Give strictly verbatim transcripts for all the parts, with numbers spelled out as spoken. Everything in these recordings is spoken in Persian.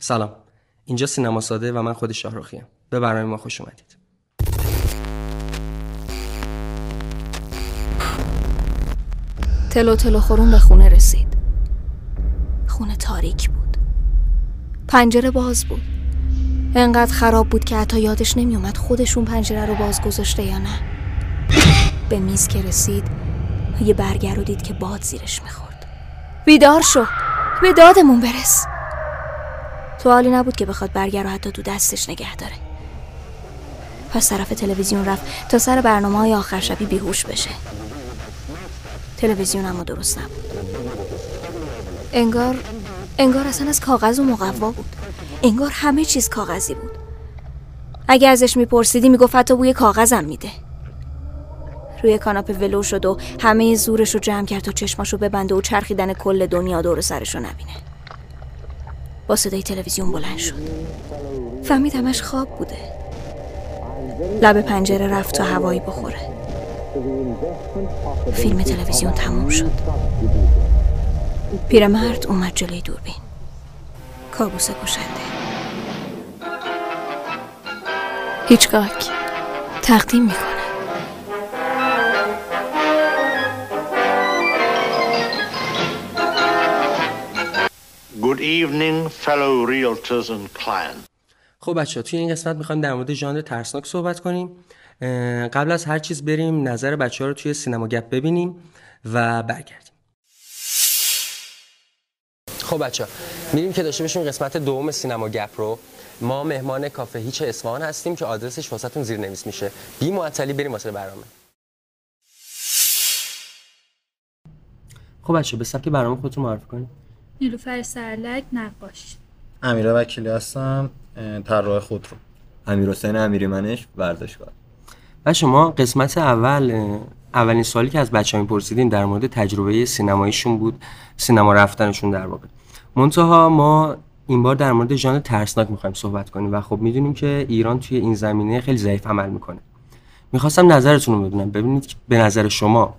سلام، اینجا سینما ساده و من خود شاهرخیم. به برنامه ما خوش اومدید. تلو تلو خورون به خونه رسید. خونه تاریک بود. پنجره باز بود. انقدر خراب بود که حتی یادش نمی اومد خودشون پنجره رو باز گذاشته یا نه. به میز که رسید یه برگر رو دید که باد زیرش میخورد. بیدار شو، به دادمون برس. سوالی نبود که بخواد برگر رو حتی تو دستش نگه داره. پس طرف تلویزیون رفت تا سر برنامه های آخر شبی بیهوش بشه. تلویزیون اما درست نبود. انگار انگار اصلا از کاغذ و مقوا بود. انگار همه چیز کاغذی بود. اگه ازش میپرسیدی میگفت حتی بوی کاغذم میده. روی کاناپه ولو شد و همه زورش رو جمع کرد تا چشماشو ببنده و چرخیدن کل دنیا دور سرش رو نبینه. با صدای تلویزیون بلند شد. فهمید همش خواب بوده. لب پنجره رفت تا هوایی بخوره. فیلم تلویزیون تموم شد. پیرمرد اومد جلوی دوربین. کابوس کشنده. هیچکاک تقدیم میکنه. Good evening, fellow realtors and clients. خب بچه‌ها، توی این قسمت می‌خوایم در مورد ژانر ترسناک صحبت کنیم. قبل از هر چیز بریم نظر بچه‌ها رو توی سینما گپ ببینیم و برگردیم. خب بچه‌ها، می‌ریم که داشته باشیم قسمت دوم سینما گپ رو. ما مهمان کافه هیچ اصفهان هستیم که آدرسش واسهتون زیرنویس میشه. بی معطلی بریم واسه برنامه. خب بچه‌ها، به سبک برنامه خودتون معرفی کنید. نیلوفر سرلک، نقاش. امیرا وکیلی هستم، طراح خودرو. امیرحسین امیریمنش، ورزشکار. بچه ما قسمت اول اولین سوالی که از بچه‌ها می‌پرسیدیم در مورد تجربه سینماییشون بود، سینما رفتنشون در واقع. منتها ما این بار در مورد ژانر ترسناک می‌خوایم صحبت کنیم و خب می‌دونیم که ایران توی این زمینه خیلی ضعیف عمل می‌کنه. می‌خواستم نظرتون رو بدونم، ببینید که به نظر شما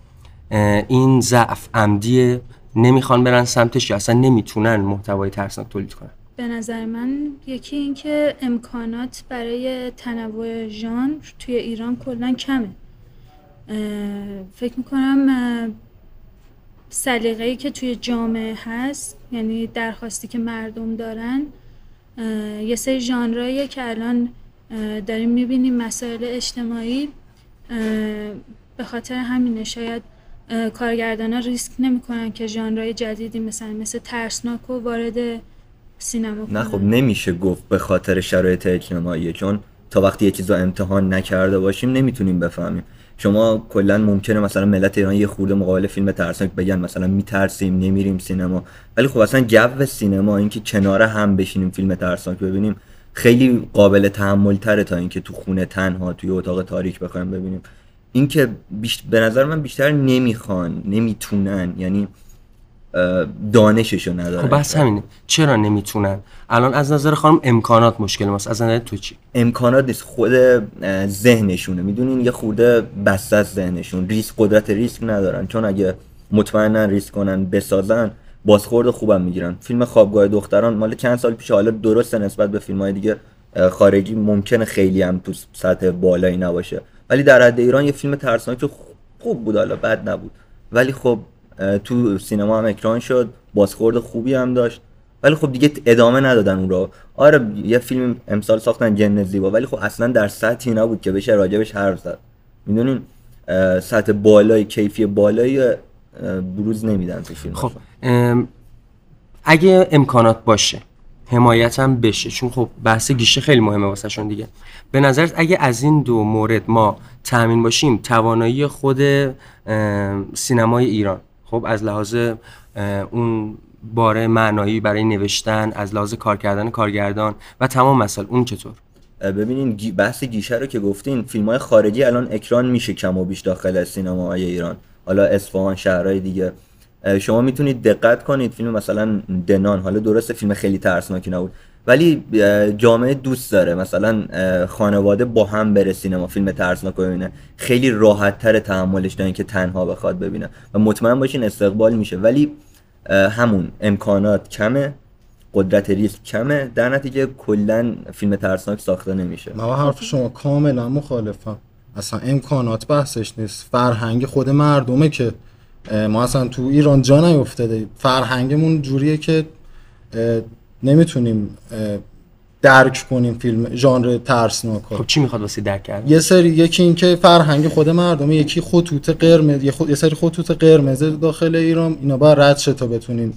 این ضعف عمدیه، نمیخوان برن سمتش یا اصلا نمیتونن محتوای ترسناک تولید کنن؟ به نظر من یکی این که امکانات برای تنوع ژانر توی ایران کلا کمه. فکر میکنم سلیقه‌ای که توی جامعه هست، یعنی درخواستی که مردم دارن، یه سری ژانرهایی که الان داریم میبینیم مسائل اجتماعی، به خاطر همینه شاید کارگردانا ریسک نمی‌کنن که ژانرهای جدیدی مثلا مثل ترسناک رو وارد سینما کنن. نه خب نمیشه گفت به خاطر شرایط اجتماعی، چون تا وقتی یه چیزو امتحان نکرده باشیم نمیتونیم بفهمیم. شما کلا ممکنه مثلا ملت ایران یه خورده مقابل فیلم ترسناک بگن مثلا میترسیم نمیریم سینما، ولی خب اصلا جو سینما، اینکه کنار هم بشینیم فیلم ترسناک ببینیم، خیلی قابل تحمل تره تا اینکه تو خونه تنها توی اتاق تاریک بخوایم ببینیم. این که بیشت... به نظر من بیشتر نمیخوان، نمیتونن، یعنی دانششو ندارن. خب بس همینه. چرا نمیتونن؟ الان از نظر خانم امکانات مشکل ماست، از نظر تو چی؟ امکانات نیست، خود ذهنشونه، میدونین یه خورده بسته از ذهنشون، ریسک، قدرت ریسک ندارن، چون اگه مطمئنا ریسک کنن بسازن بازخورد خوبم میگیرن. فیلم خوابگاه دختران مال چند سال پیش، حالا درست نسبت به فیلم‌های دیگه خارجی ممکنه خیلی هم تو سطح بالایی نباشه، ولی در حد ایران یه فیلم ترسناک که خوب بود، حالا بد نبود، ولی خب تو سینما هم اکران شد، بازخورد خوبی هم داشت، ولی خب دیگه ادامه ندادن اون رو. آره یه فیلم امسال ساختن جن زیبا، ولی خب اصلا در سطحی نبود که بشه راجبش حرف زد. میدونین سطح بالای، کیفی بالای بروز نمیدن تو فیلم. خب اگه امکانات باشه، حمایت هم بشه، چون خب بحث گیشه خیلی مهمه واسه شون دیگه. به نظرت اگه از این دو مورد ما تأمین باشیم، توانایی خود سینمای ایران، خب از لحاظ اون باره معنایی برای نوشتن، از لحاظ کار کردن کارگردان و تمام مسائل، اون چطور؟ ببینین بحث گیشه رو که گفتین، فیلم‌های خارجی الان اکران میشه کم و بیش داخل سینماهای ایران، حالا اصفهان، شهرهای دیگه. شما میتونید دقت کنید فیلم مثلا دنان، حالا درسته فیلم خیلی ترسناکی نبود، ولی جامعه دوست داره مثلا خانواده با هم بره سینما فیلم ترسناک ببینه، خیلی راحت تر تحملش تا اینکه تنها بخواد ببینه و مطمئن باشین استقبال میشه. ولی همون امکانات کمه قدرت ریسک کمه، در نتیجه کلا فیلم ترسناک ساخته نمیشه. من حرف شما کاملا مخالفم، اصلا امکانات بحثش نیست، فرهنگ خود مردمه که ما اصلا تو ایران جا نیفتاده، فرهنگمون جوریه که نمیتونیم درک کنیم فیلم ژانر ترسناک. خب چی میخواد واسه درک کرد؟ یه سری، یکی این که فرهنگ خود مردمه، یکی خطوط قرمز، یه, خود... یه سری خطوط قرمز داخل ایران، اینا باید رد شه تا بتونیم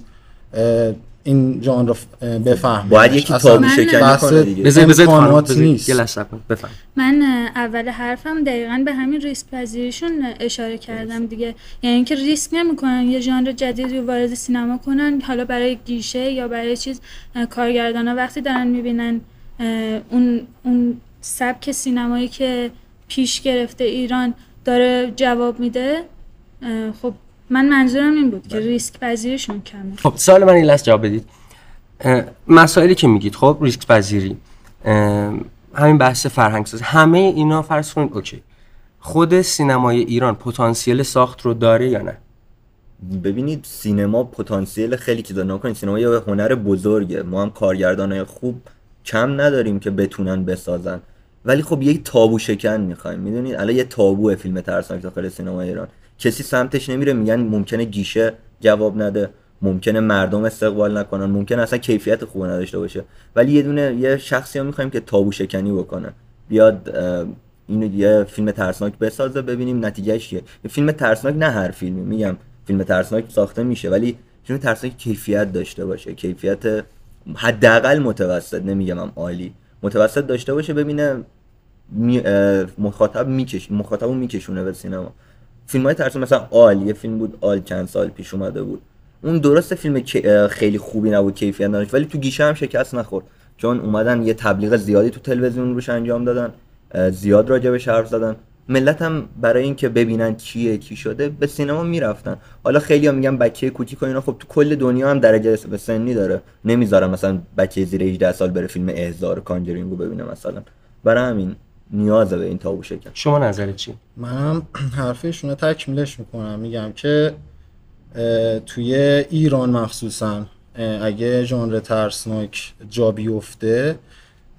این ژانر رو بفهمیم. باید یکی تابو شکنی کنه دیگه. بذارید بذارید خانمات نیست. یه لحظه بفهمید. من اول حرفم دقیقاً به همین ریسک پذیریشون اشاره کردم دیگه. یعنی اینکه ریسک نمی‌کنن یه ژانر جدیدی رو وارد سینما کنن، حالا برای گیشه یا برای چیز. کارگردانا وقتی دارن می‌بینن اون اون سبک سینمایی که پیش گرفته ایران داره جواب میده، خب من منظورم این بود که ریسک پذیریشون کمه. خب سوال من این لحظه جواب بدید. مسائلی که میگید، خب ریسک پذیری، همین بحث فرهنگ سازی، همه اینا فرض کنید اوکی، خود سینمای ایران پتانسیل ساخت رو داره یا نه؟ ببینید سینما پتانسیل خیلی چیزا نکنید، سینما یه هنر بزرگه، ما هم کارگردانای خوب کم نداریم که بتونن بسازن، ولی خب یک تابو شکن میخوایم. میدونید الان یه تابو فیلم ترسناک داخل سینما ایران، کسی سمتش نمیره، میگن ممکنه گیشه جواب نده، ممکنه مردم استقبال نکنن، ممکنه اصلا کیفیت خوب نداشته باشه، ولی یه دونه یه شخصی رو می‌خوایم که تابو شکنی بکنه، بیاد اینو یه فیلم ترسناک بسازه ببینیم نتیجهش چیه. فیلم ترسناک نه هر فیلمی، میگم فیلم ترسناک ساخته میشه ولی فیلم ترسناک کیفیت داشته باشه، کیفیت حداقل متوسط، نمیگم هم عالی، متوسط داشته باشه، ببینه مخاطب میکش مخاطبو میکشونه به سینما. فیلم‌های ترسناک مثلا آل، یه فیلم بود آل چند سال پیش اومده بود، اون درسته فیلم خیلی خوبی نبود، کیفیت نداشت، ولی تو گیشه هم شکست نخورد، چون اومدن یه تبلیغ زیادی تو تلویزیون روش انجام دادن، زیاد راجبش حرف زدن، ملت هم برای اینکه ببینن چیه چی شده به سینما میرفتن. حالا خیلی‌ها میگن بچه کوچیک و اینا، خب تو کل دنیا هم درجه سنی داره، نمیذارن مثلا بچه زیر هجده سال بره فیلم احضار کانجرینگو ببینه مثلا، برای همین نیازه به این تابو شکن. شما نظرت چی؟ من حرفشون رو تکمیلش میکنم، میگم که توی ایران مخصوصا اگه ژانر ترسناک جا بیفته،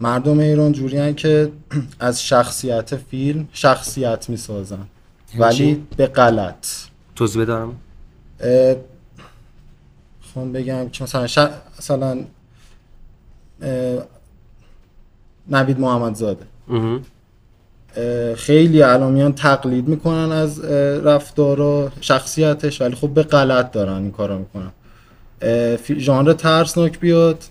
مردم ایران جوریان که از شخصیت فیلم شخصیت میسازن، ولی به غلط. توضیح بدارم خواهم بگم که مثلا ش... مثلا نوید محمدزاده خیلی اعلامیان تقلید میکنن از رفتار و شخصیتش، ولی خب به غلط دارن این کارا میکنن. ژانر ترسناک بیاد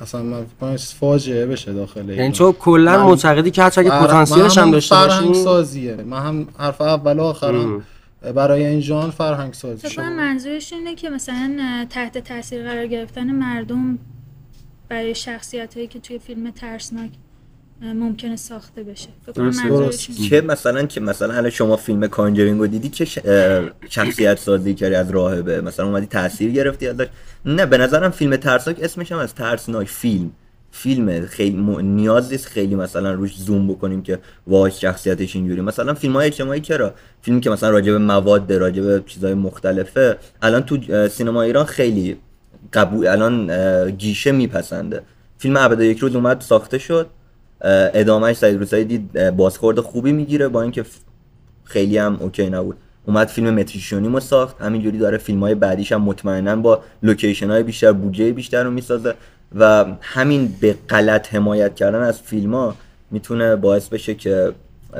اصلا من فکر کنم فاجعه بشه داخل. یعنی تو کلا معتقدی که حتی اگه پتانسیلش هم داشته باشه فرهنگ سازیه؟ من هم حرف اول و آخرم برای این ژانر فرهنگ سازی شده. منظورش اینه که مثلا تحت تاثیر قرار گرفتن مردم برای شخصیتایی که توی فیلم ترسناک ممکنه ساخته بشه. که مثلا که مثلا حالا شما فیلم کانجرینگو دیدی که شخصیت سازی کردی از راهبه، مثلا اومدی تاثیر گرفتی ازش. نه به نظرم فیلم ترسناک اسمش هم از ترسناک، فیلم فیلم خیلی م... نیاز نیست خیلی مثلا روش زوم بکنیم که وای شخصیتش اینجوری. مثلا فیلم‌های اجتماعی، چرا فیلمی که مثلا راجع به مواد، راجع به چیزهای مختلفه، الان تو سینما ایران خیلی قبول، الان گیشه میپسنده. فیلم ابد یک روز اومد ساخته شد، ادامهش سعید روسایی دید، بازخورد خوبی میگیره، با اینکه خیلی هم اوکی نبود. اومد فیلم متریشونیمو ساخت، همینجوری داره فیلم‌های بعدیش هم مطمئناً با لوکیشن‌های بیشتر، بودجه بیشتر رو میسازه، و همین به غلط حمایت کردن از فیلم‌ها میتونه باعث بشه که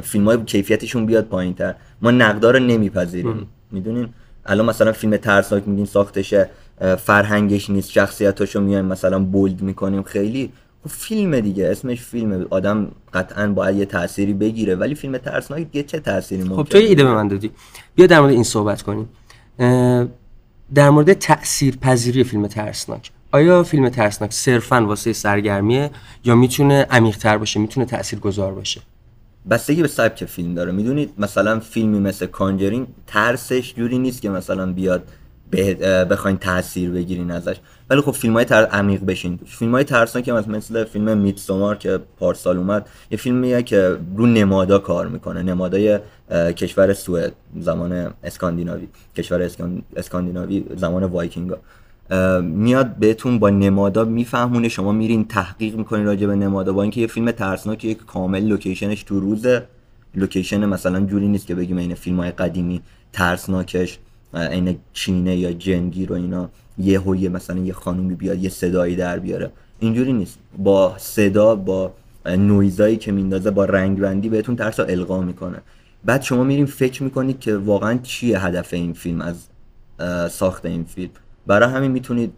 فیلم‌های کیفیتشون بیاد پایین‌تر. ما نقدا رو نمیپذیریم، میدونین الان مثلا فیلم ترسناک میگیم ساختشه، فرهنگش نیست، شخصیتاشو میایم مثلا بولد میکنیم خیلی، فیلم دیگه اسمش فیلمه، آدم قطعاً باید یه تأثیری بگیره، ولی فیلم ترسناک دیگه چه تأثیری ممکنه؟ خب تو یه ایده به من دادی، بیا در مورد این صحبت کنیم، در مورد تأثیرپذیری فیلم ترسناک. آیا فیلم ترسناک صرفاً واسه سرگرمیه یا میتونه عمیق‌تر باشه، میتونه تأثیرگذار باشه؟ بستگی به سبک فیلم داره. میدونید مثلا فیلمی مثل کانجرینگ ترسش جوری نیست که مثلا بیاد بخواین تاثیر بگیرین ازش، ولی خب فیلم‌های تر عمیق بشین. فیلم‌های ترسناک مثل فیلم میدسومار که پارسال اومد، یه فیلمیه که رو نمادا کار میکنه، نمادای کشور سوئد زمان اسکاندیناوی، کشور اسکاندیناوی زمان وایکینگا. میاد بهتون با نمادا میفهمونه، شما میرین تحقیق میکنین راجع به نمادا، با اینکه یه فیلم ترسناکه یک کامل لوکیشنش تو روزه، لوکیشن مثلا جوری نیست که بگیم این فیلم‌های قدیمی ترسناکش این چینه یا جنگی رو اینا یهو یه مثلا یه خانومی بیاد یه صدایی در بیاره، اینجوری نیست. با صدا، با نویزایی که میندازه، با رنگ بندی بهتون ترس رو القا میکنه. بعد شما میرین فکر میکنید که واقعا چیه هدف این فیلم از ساخت این فیلم، برای همین میتونید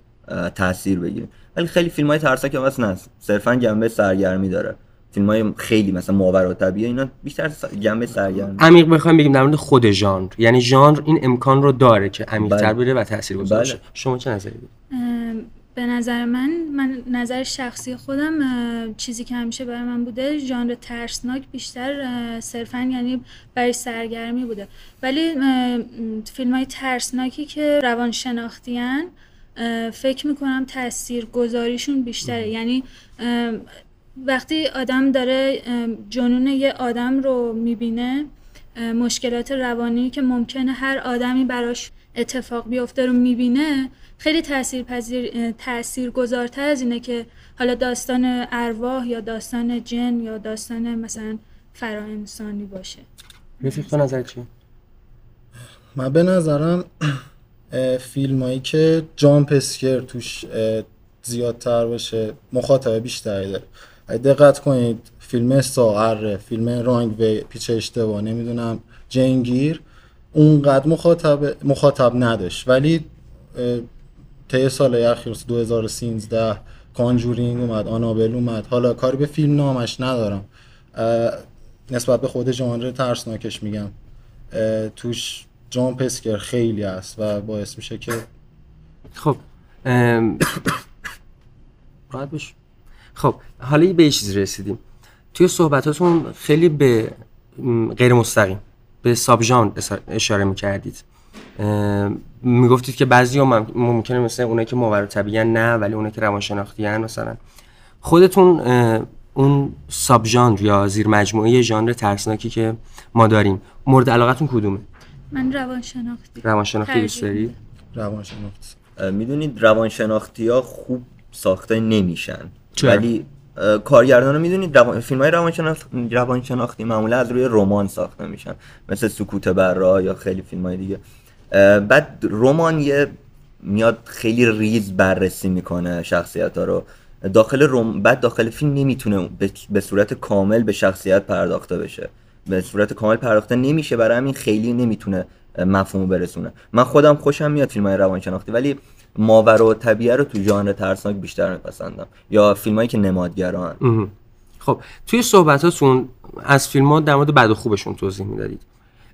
تاثیر بگیرید. ولی خیلی فیلم‌های ترسناک اصلا نه، صرفا جنبه سرگرمی داره. فیلم‌های خیلی مثلا ماوراءطبیعی اینا بیشتر جنبه سرگرمی. عمیق بخوام بگیم در مورد خود ژانر، یعنی ژانر این امکان رو داره که عمیق‌تر بره و تاثیرگذار بشه. شما چه نظری دارید؟ به نظر من من نظر شخصی خودم، چیزی که همیشه برای من بوده ژانر ترسناک بیشتر صرفاً یعنی برای سرگرمی بوده. ولی فیلم‌های ترسناکی که روانشناختی ان فکر می‌کنم تاثیرگذاریشون بیشتره. یعنی وقتی آدم داره جنون یه آدم رو میبینه، مشکلات روانی که ممکنه هر آدمی براش اتفاق بیفته رو میبینه، خیلی تاثیرپذیر تاثیرگذارتر از اینه که حالا داستان ارواح یا داستان جن یا داستان مثلا فراانسانی باشه. رفیق تو نظر چی؟ من به نظرم فیلم هایی که جامپ اسکر توش زیادتر باشه مخاطب بیشتری داره. اگه دقت کنید فیلم ساعر، فیلم رانگ و پیچ اشتباه، نمیدونم جنگیر، اونقدر مخاطب مخاطب نداشت. ولی طی سال‌های اخیر دو هزار و سیزده کانجورینگ اومد، آنابل اومد. حالا کاری به فیلم نامش ندارم، نسبت به خود ژانر ترسناکش میگم، توش جامپ اسکر خیلی است و باعث میشه که خب راحت بشه. خب حالا به یه چیز رسیدیم، توی صحبتاتون خیلی به غیر مستقیم به ساب ژانر اشاره میکردید، میگفتید که بعضی هم ممکنه مثل اونایی که ماوراءطبیعی نه ولی اونایی که روانشناختی هن مثلا. خودتون اون ساب ژانر یا زیر مجموعه ژانر ترسناکی که ما داریم مورد علاقتون کدومه؟ من روانشناختی روانشناختی دوست دارید؟ روانشناختی. میدونید روانشناختی ها خوب ساخته نمیشن چرا؟ ولی کارگردانا میدونید روان... فیلم‌های روانشناخت... روانشناختی معمولا از روی رمان ساخته میشن، مثل سکوت برا یا خیلی فیلم‌های دیگه. بعد رمان یه میاد خیلی ریز بررسی میکنه شخصیت‌ها رو داخل رم... بعد داخل فیلم نمیتونه به... به صورت کامل به شخصیت پرداخته بشه، به صورت کامل پرداخته نمیشه، برای همین خیلی نمیتونه مفهومو برسونه. من خودم خوشم میاد فیلم‌های روانشناختی، ولی ماوراءطبیعه رو تو ژانر ترسناک بیشتر میپسندم، یا فیلمایی که نمادگران. خب توی صحبتاتون از فیلم‌ها در مورد بد و خوبشون توضیح میدادید،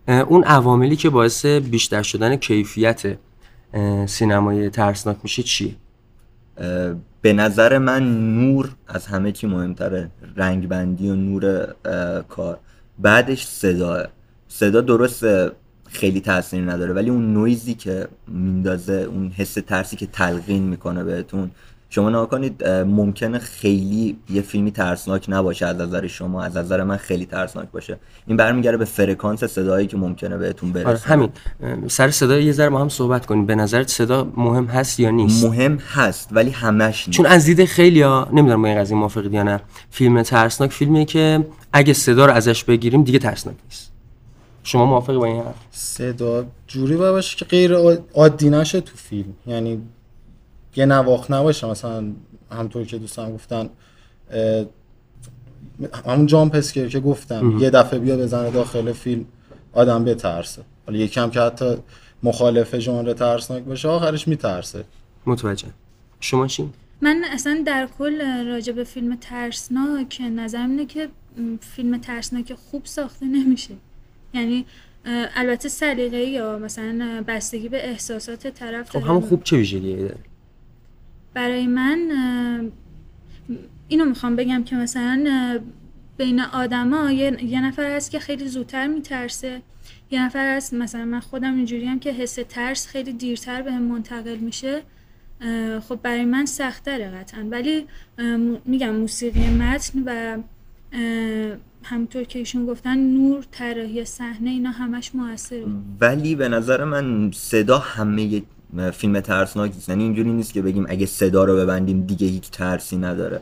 اون عواملی که باعث بیشتر شدن کیفیت سینمای ترسناک میشه چی؟ به نظر من نور از همه چی مهمتره، رنگ بندی و نور کار، بعدش صداه. صدا درسته خیلی تاثیر نداره، ولی اون نویزی که میندازه، اون حس ترسی که تلقین میکنه بهتون، شما نگاه کنید ممکنه خیلی یه فیلمی ترسناک نباشه از نظر شما، از نظر من خیلی ترسناک باشه. این برمیگره به فرکانس صدایی که ممکنه بهتون برسه. آره همین سر صدا یه ذره ما هم صحبت کنیم. به نظرت صدا مهم هست یا نیست؟ مهم هست ولی همش نیست. چون از دید خیلیا، نمیدونم با این قضیه موافقید یا نه، فیلم ترسناک فیلمیه که اگه صدا رو ازش بگیریم دیگه ترسناک نیست. شما موافقی با این حرف؟ صدا جوری باشه که غیر عادی نشه تو فیلم، یعنی یه نواخت نباشه، مثلا همونطور که دوستان گفتن همون جامپ اسکر که گفتم یه دفعه بیا بزنه داخل فیلم آدم بترسه. حالا یکم که حتی مخالف ژانر ترسناک باشه آخرش میترسه. متوجه. شما چی؟ من اصلا در کل راجع به فیلم ترسناک نظرم اینه که فیلم ترسناک خوب ساخته نمیشه. یعنی البته سلیقه‌ای یا مثلا بستگی به احساسات طرف. خب همون خوب چه ویژگی‌ای داره؟ برای من اینو میخوام بگم که مثلا بین آدما یه،, یه نفر هست که خیلی زودتر میترسه، یه نفر هست مثلا من خودم اینجوریم که حس ترس خیلی دیرتر بهم منتقل میشه. خب برای من سخت‌تره قطعاً، ولی میگم موسیقی متن و همونطور که ایشون گفتن نور، طراحی صحنه، اینا همش موثره. ولی به نظر من صدا همه فیلم ترسناکی، یعنی اینجوری نیست که بگیم اگه صدا رو ببندیم دیگه هیچ ترسی نداره.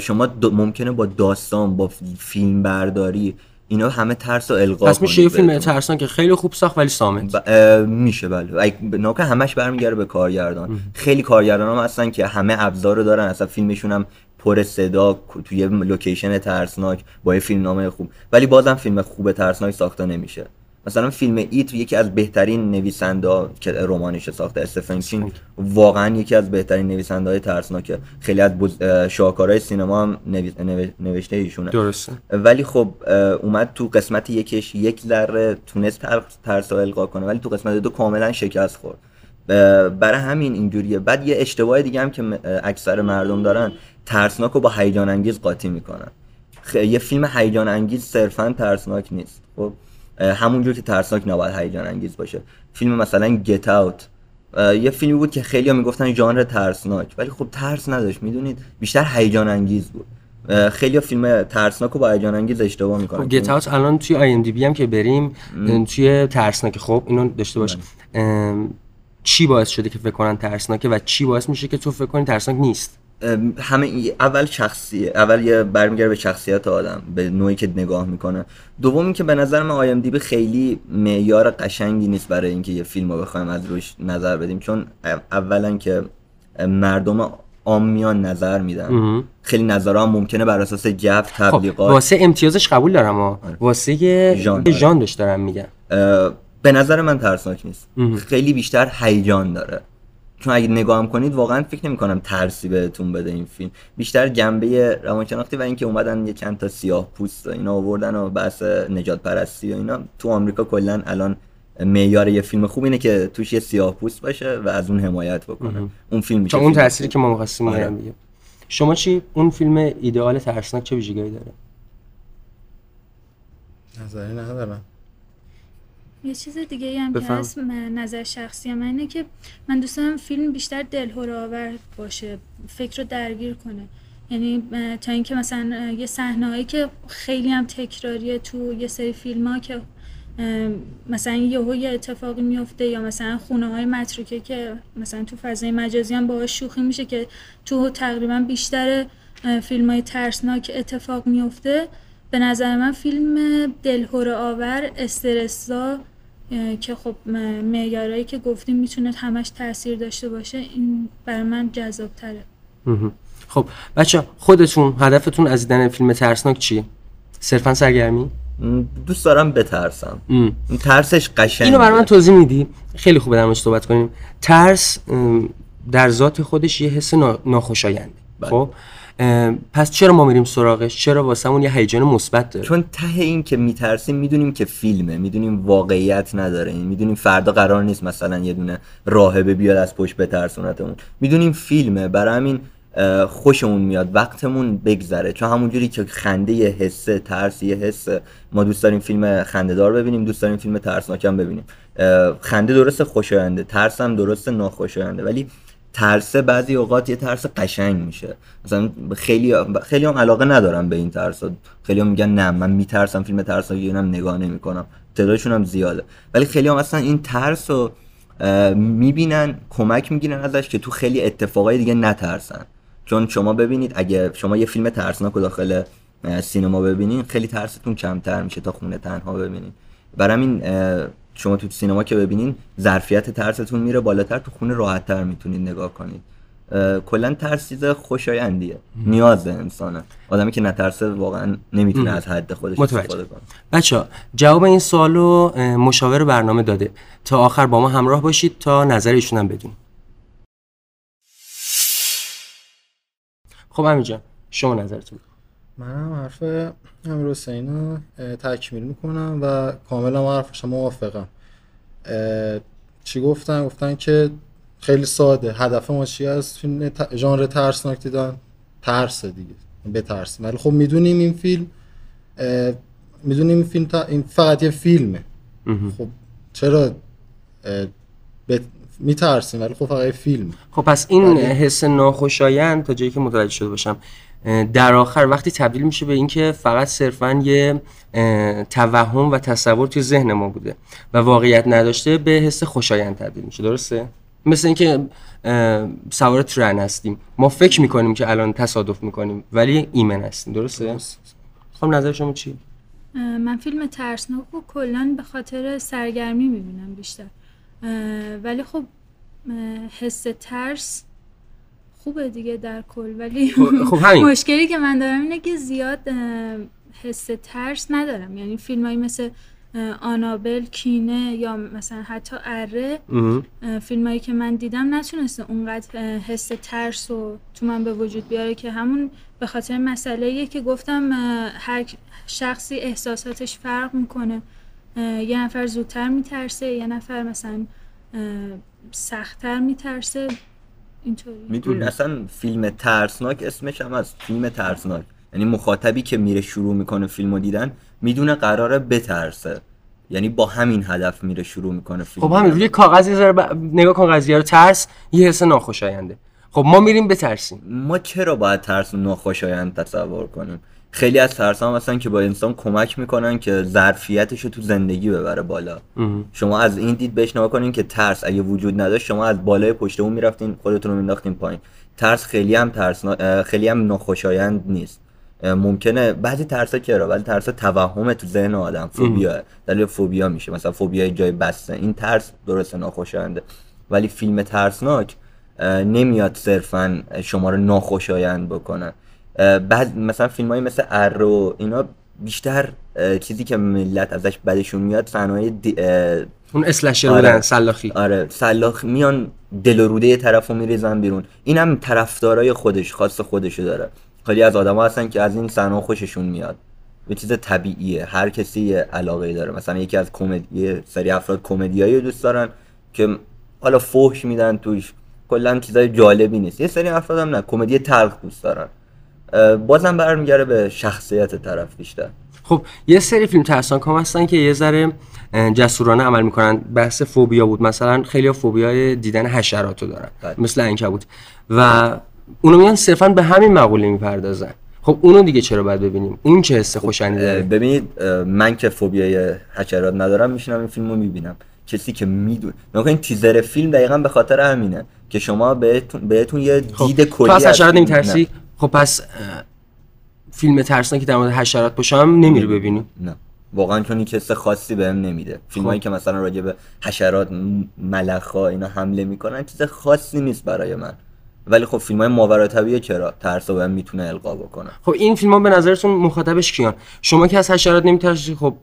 شما ممکنه با داستان، با فیلم برداری، اینا همه ترس رو القا کنید. پس میشه یه فیلم ترسناک که خیلی خوب ساخت ولی صامت میشه. بله، ناکه همش برمیگره به کارگردان. ام. خیلی کارگردان هم هستن که همه ابزار رو دارن، اصلا فیلمشون هم پر صدا، توی یه لوکیشن ترسناک با یه فیلمنامه خوب، ولی بازم فیلم خوب ترسناک ساخته نمیشه. مثلا فیلم ایت، یکی از بهترین نویسنده‌ها که رمانش ساخته، استفن کینگ، واقعا یکی از بهترین نویسنده‌های ترسناکه. خیلی از شاهکارهای سینما هم نوشته ایشونه. درسته. ولی خب اومد تو قسمت یکش یک ذره تونست ترس رو القا کنه، ولی تو قسمت دو کاملا شکست خورد. برای همین اینجوریه. بعد یه اشتباه دیگه هم که اکثر مردم دارن، ترسناک رو با هیجان انگیز قاطی میکنن. یه فیلم هیجان انگیز صرفا ترسناک نیست. خب همونجور که ترسناک نباید هیجان انگیز باشه. فیلم مثلا گت اوت یه فیلمی بود که خیلی ها میگفتن ژانر ترسناک، ولی خب ترس نداشت، میدونید، بیشتر هیجان انگیز بود. خیلی ها فیلم ترسناک رو با هیجان انگیز اشتباه میکنن. گت اوت الان توی آی ام دی بی هم که بریم ام. توی ترسناک، خب اینو داشته باش، چی باعث شده که فکر کنن ترسناکه و چی باعث میشه که تو فکر کنی ترسناک نیست؟ همه اول شخصی، اول یه برمیگره به شخصیت آدم، به نوعی که نگاه میکنه. دوم اینکه به نظر من آی ام دی بی خیلی معیار قشنگی نیست برای اینکه یه فیلم رو بخوایم از روش نظر بدیم، چون اولا که مردم عامیان نظر میدن، خیلی نظرها ممکنه بر اساس جو، تبلیغات. خب واسه امتیازش قبول دارم، اما واسه ژانرش دارم میگم به نظر من ترسناک نیست. امه. خیلی بیشتر هیجان داره، چون اگه نگاه کنید واقعا فکر نمی کنم ترسی بهتون بده این فیلم. بیشتر جنبه روانشناختی و اینکه اومدن یه چند تا سیاه پوست و اینا آوردن و بحث نجات پرستی و اینا. تو آمریکا کلا الان معیار یه فیلم خوب اینه که توش یه سیاه پوست باشه و از اون حمایت بکنه. امه. اون فیلم میشه اون تأثیری که ما مقصر میاریم دیگه. شما چی؟ اون فیلم ایدئال ترسناک چه ویژگی داره؟ نظری ندارم. یه چیز دیگه ای هم که هست، نظر شخصی من اینه که من دوست دارم فیلم بیشتر دلهره‌آور باشه، فکر رو درگیر کنه. یعنی تا اینکه مثلا یه صحنه‌ای که خیلی هم تکراریه تو یه سری فیلم‌ها، که مثلا یهو یه اتفاقی میفته، یا مثلا خونه‌های متروکه که مثلا تو فضای مجازی هم باهاش شوخی میشه، که تو تقریبا بیشتر فیلم‌های ترسناک اتفاق میفته. به نظر من فیلم دلهره‌آور، استرس‌زا، که خب معیارایی که گفتیم میتونه همش تاثیر داشته باشه، این برای من جذاب تره. خب بچه، خودتون هدفتون از دیدن فیلم ترسناک چیه؟ صرفا سرگرمی؟ دوست دارم بترسم. ام. ترسش قشنگه. اینو برای من توضیح میدی؟ خیلی خوبه درمون صحبت کنیم. ترس در ذات خودش یه حس ناخوشاینده. خب پس چرا ما میریم سراغش؟ چرا واسمون یه هیجان مثبت داره؟ چون ته این که میترسیم میدونیم که فیلمه، میدونیم واقعیت نداره، میدونیم فردا قرار نیست مثلا یه دونه راهب بیاد از پشت بترسونتمون، میدونیم فیلمه. برای همین خوشمون میاد وقتمون بگذره، چون همونجوری که خنده یه حسه، ترس یه حسه. ما دوست داریم فیلم خنده‌دار ببینیم، دوست داریم فیلم ترسناک هم ببینیم. خنده درسته خوشاینده، ترس هم درسته ناخوشاینده، ولی ترسه بعضی اوقات یه ترس قشنگ میشه. مثلا خیلی خیلی هم علاقه ندارم به این ترسا، خیلی هم میگن نه من میترسم، فیلم ترسناکی هم نگاه نمیکنم، تعدادشون هم زیاده. ولی خیلی هم اصلا این ترس رو میبینن، کمک میگیرن ازش که تو خیلی اتفاقای دیگه نترسن. چون شما ببینید اگه شما یه فیلم ترسناک رو داخل سینما ببینین، خیلی ترستون کمتر میشه تا خونه تنها ببینین. برای همین شما تو سینما که ببینین ظرفیت ترستون میره بالاتر، تو خونه راحت‌تر میتونید نگاه کنید. کلا ترس چیز خوشایندیه، نیاز انسانه. آدمی که نترسه واقعا نمیتونه از حد خودش استفاده کنه. بچه‌ها جواب این سوالو مشاور برنامه داده، تا آخر با ما همراه باشید تا نظر ایشون هم بدونید. خب همینجا شما نظرتون. منم حرف امیر حسین رو تکمیل میکنم و کاملا حرفش موافقم. چی گفتن؟ گفتن که خیلی ساده، هدف ما چی از فیلم ژانر ترسناک دیدن؟ ترس دیگه، بترسیم. ولی خب میدونیم این فیلم میدونیم این فیلم این فقط یه فیلمه. خب چرا بت... میترسیم؟ ولی خب فقط یه فیلم. خب پس این حس ناخوشایند، تا جایی که متوجه شده باشم، در آخر وقتی تبدیل میشه به اینکه فقط صرفاً یه توهم و تصور توی ذهن ما بوده و واقعیت نداشته، به حس خوشایند تبدیل میشه. درسته؟ مثل اینکه سوار ترن هستیم، ما فکر میکنیم که الان تصادف میکنیم ولی ایمن هستیم. درسته؟ خب نظر شما چیه؟ من فیلم ترسناک رو کلا به خاطر سرگرمی میبینم بیشتر، ولی خب حس ترس خوبه دیگه در کل، ولی خب مشکلی که من دارم اینه که زیاد حس ترس ندارم. یعنی فیلم هایی مثل آنابل، کینه یا مثلا حتی اره، فیلم هایی که من دیدم نتونسته اونقدر حس ترس رو تو من به وجود بیاره، که همون به خاطر مسئله‌ایه که گفتم هر شخصی احساساتش فرق میکنه. یه نفر زودتر میترسه، یه نفر مثلا سخت‌تر میترسه. اینطوری میدونی اصلا فیلم ترسناک اسمش هم از فیلم ترسناک، یعنی مخاطبی که میره شروع میکنه فیلمو دیدن میدونه قراره بترسه، یعنی با همین هدف میره شروع میکنه فیلم. خب همین روی کاغذ یه ذره ب... نگاه کن قضیه رو، ترس یه حس ناخوشاینده. خب ما میریم بترسیم. ما چرا باید ترس ناخوشایند تصور کنیم؟ خیلی از ترس‌ها هستن که با انسان کمک میکنن که ظرفیتش رو تو زندگی ببره بالا. امه. شما از این دید بهش نگاه کنین که ترس اگه وجود نداشت شما از بالای پشت اون میرفتین، خودتون رو مینداختین پایین. ترس خیلی هم ترس نا... خیلی هم ناخوشایند نیست. ممکنه بعضی ترسا چرا، ولی ترسا توهمه تو ذهن آدم، فوبیا، دلیل فوبیا میشه، مثلا فوبیا جای بسته. این ترس درسته ناخوشاینده، ولی فیلم ترسناک نمیاد صرفا شما رو ناخوشایند بکنه. بعد مثلا فیلمایی مثل ارو اینا بیشتر چیزی که ملت ازش بدشون میاد صحنه‌های اون اسلشر بودن. آره. سلاخی. آره سلاخ میان دل و روده طرفو میریزن بیرون. اینم طرفدارای خودش، خاص خودشو داره. خیلی از آدما هستن که از این صحنه خوششون میاد، یه چیز طبیعیه، هر کسی علاقه‌ای داره. مثلا یکی از کمدی، سری افراد کمدیایی رو دوست دارن که حالا فحش میدن توش، کلا چیزای جالبی نیست. یه سری افراد هم نه، کمدی تلخ دوست دارن. بازم برمیگره به شخصیت طرف بیشتر. خب یه سری فیلم ترسناک هم هستن که یه ذره جسورانه عمل میکنن. بحث فوبیا بود مثلا، خیلی فوبیای دیدن حشراتو دارن. باید. مثل عنکبوت و اونو میان صرفا به همین مقوله میپردازن. خب اونو دیگه چرا باید ببینیم؟ اون چه حس خوشایندی داره؟ ببینید من که فوبیای حشرات ندارم، میشینم این فیلمو میبینم. کسی که میدونه نکنین تیزر فیلم دقیقاً به خاطر همینه که شما بهتون بهتون یه دید کلی از حشرات نمیترسی. خب پس فیلم ترسناک که در مورد حشرات باشه هم نمیره ببینیم؟ نه واقعا، چون این کس خاصی بهم نمیده. فیلمایی که مثلا راجع به حشرات، ملخ‌ها اینا حمله میکنن چیز خاصی نیست برای من، ولی خب فیلمای ماورایی چرا ترسو بهم میتونه القا بکنه. خب این فیلم‌ها به نظرتون مخاطبش کیان؟ شما که از حشرات نمیترسی خب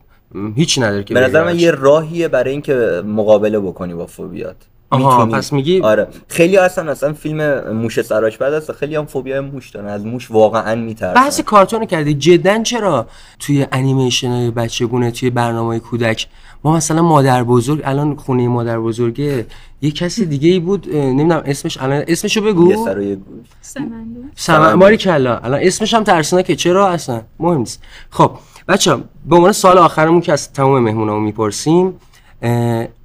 هیچ نداره که به نظر من یه راهیه برای اینکه مقابله بکنی با فوبیات. آها پس میگی آره، خیلی اصلا اصلا فیلم موش سراش بعد است، خیلی هم فوبیا موش دارن، از موش واقعا میترسن. بحث کارتون کردی جدا، چرا توی انیمیشن‌های بچگونه، توی برنامه‌های کودک ما مثلا مادر بزرگ، الان خونه مادر بزرگه، یه کسی دیگه ای بود نمیدونم اسمش، الان اسمشو بگو. یه سر و یه گوش. سمندو. سمندو. ماری کلا، الان اسمش هم ترسناکه، چرا اصلا مهم نیست. خب بچه‌ها به عنوان سوال آخرمون که از تمام مهمونامو میپرسیم،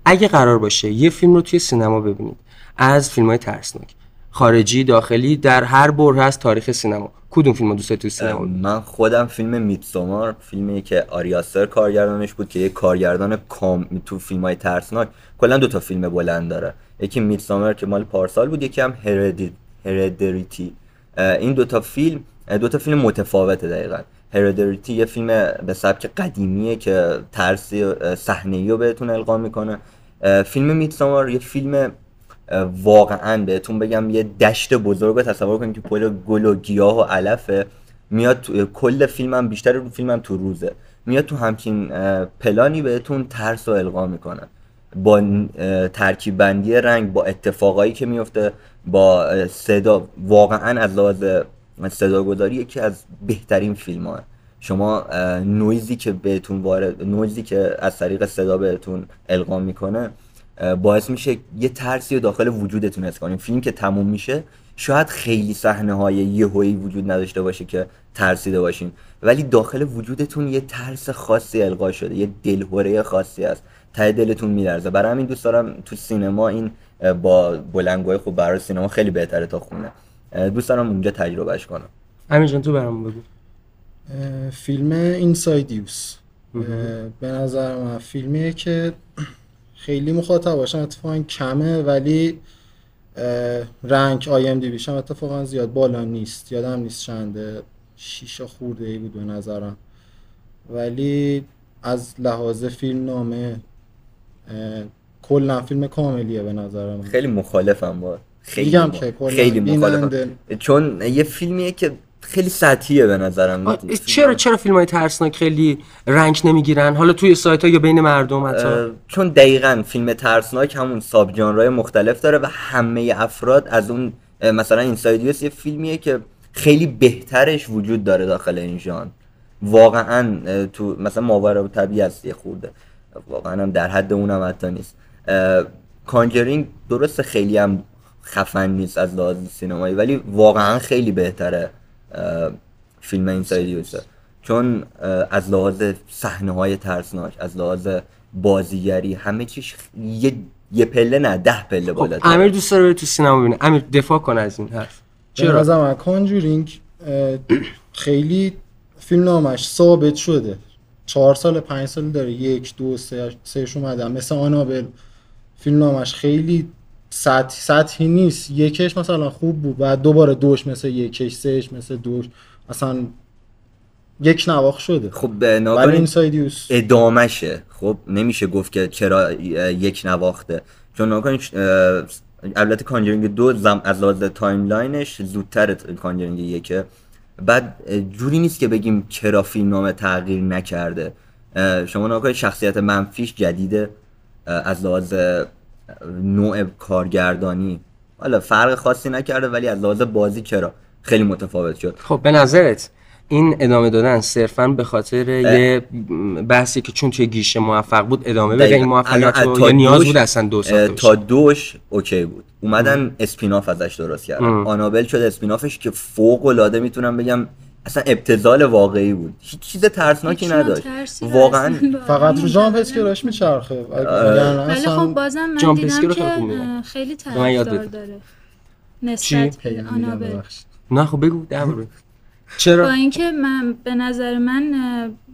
اگه قرار باشه یه فیلم رو توی سینما ببینید از فیلم‌های ترسناک، خارجی، داخلی، در هر بره از تاریخ سینما، کدوم فیلم رو دوست دارید توی سینما؟ من خودم فیلم میدسومار، فیلمی که آریاستر کارگردانش بود که یه کارگردان کام تو فیلم‌های ترسناک، کلا دو تا فیلم بلند داره، یکی میدسومار که مال پارسال بود، یکی هم هردید هردریتی. این دو تا فیلم دو تا فیلم متفاوته دقیقاً. هردریتی یه فیلم به سبک قدیمیه که ترس صحنه‌ای رو بهتون القا میکنه. فیلم میدسومار یه فیلم واقعاً بهتون بگم یه دشت بزرگ تصور کنید که پر گل و گیاه و علفه، میاد تو... کل فیلمم بیشتر رو فیلمم تو روزه، میاد تو همچین پلانی بهتون ترس رو القا میکنه، با ترکیب بندی رنگ، با اتفاقایی که میفته، با صدا. واقعاً از لحاظ صداگذاری یکی از بهترین فیلم‌ها. شما نویزی که بهتون وارد، نویزی که از طریق صدا بهتون القا میکنه باعث میشه یه ترسی رو داخل وجودتون حس کنین. فیلم که تموم میشه شاید خیلی صحنه‌های یهویی وجود نداشته باشه که ترسیده باشین، ولی داخل وجودتون یه ترس خاصی القا شده، یه دلهره خاصی هست، ته دلتون میلرزه. برای همین دوست دارم تو سینما این با بلنگوهای خوب برای سینما خیلی بهتره تا خونه، دوست دارم اونجا تجربهش کنم. امین جان تو برام بگو. فیلم اینسایدیوس به نظر من فیلمیه که خیلی مخاطباش اتفاقا کمه، ولی رنگ آی ام دی بیشم اتفاقا زیاد بالا نیست، یادم نیست چنده، شیشه خورده ای بود به نظرم، ولی از لحاظ فیلم نامه کلا فیلم کاملیه به نظرم. خیلی مخالفم با خیلی مخالفم. خیلی مخالفم چون یه فیلمیه که خیلی سطحیه به نظرم. چرا چرا فیلم‌های ترسناک خیلی رنگ نمیگیرن حالا توی سایت‌ها یا بین مردم حتی؟ چون دقیقاً فیلم ترسناک همون ساب ژانرهای مختلف داره و همه افراد از اون، مثلا اینسایدیوس یه فیلمیه که خیلی بهترش وجود داره داخل این ژانر، واقعاً تو مثلا ماوراءالطبیعه است یه خورده، واقعاً هم در حد اونم حتی نیست. کانجرینگ درسته خیلی هم خفن نیست از لحاظ سینمایی، ولی واقعاً خیلی بهتره فیلم اینسایدیوس، چون از لحاظ صحنه‌های ترسناک، از لحاظ بازیگری، همه چیش یه, یه پله نه ده پله بالاتر. امیر دوست داره بره تو سینما ببینه، امیر دفاع کن از این حرف. چرا مثلا کانجورینگ خیلی فیلم نامش ثابت شده، چهار سال پنج سال داره یک دو سه سهش اومده، مثلا آنابل فیلم نامش خیلی سطح سطحی نیست، یکش مثلا خوب بود بعد دوباره دوش مثل یکش، سهش مثل دوش، اصلا یک نواخت شده. خب ناگهان اینسایدیوس ادامشه، خب نمیشه گفت که چرا یک نواخته، چون ناگهان البته کانجرینگ دو زم از لحاظ تایملاینش زودتر کانجرینگ یکه، بعد جوری نیست که بگیم چرا فیلمنامه تغییر نکرده. شما ناگهان شخصیت منفیش جدیده، از لحاظ نوع کارگردانی حالا فرق خاصی نکرده، ولی از لحاظ بازی چرا خیلی متفاوت شد. خب به نظرت این ادامه دادن صرفاً به خاطر یه بحثی که چون توی گیشه موفق بود ادامه بده، این موفقیت رو یا نیاز بود اصلا دو ساعت تا دوش اوکی بود، اومدن ام. اسپیناف ازش درست کردن، آنابل شد اسپینافش که فوق العاده میتونم بگم اصلا ابتذال واقعی بود، هیچ چیز ترسناکی نداشت واقعا، فقط رو جامپ اسکرش میچرخه. ولی خب بازم من دیدم که خیلی طرفدار داره نسبت به آنابل. نه خب بگو درو چرا؟ با اینکه من به نظر من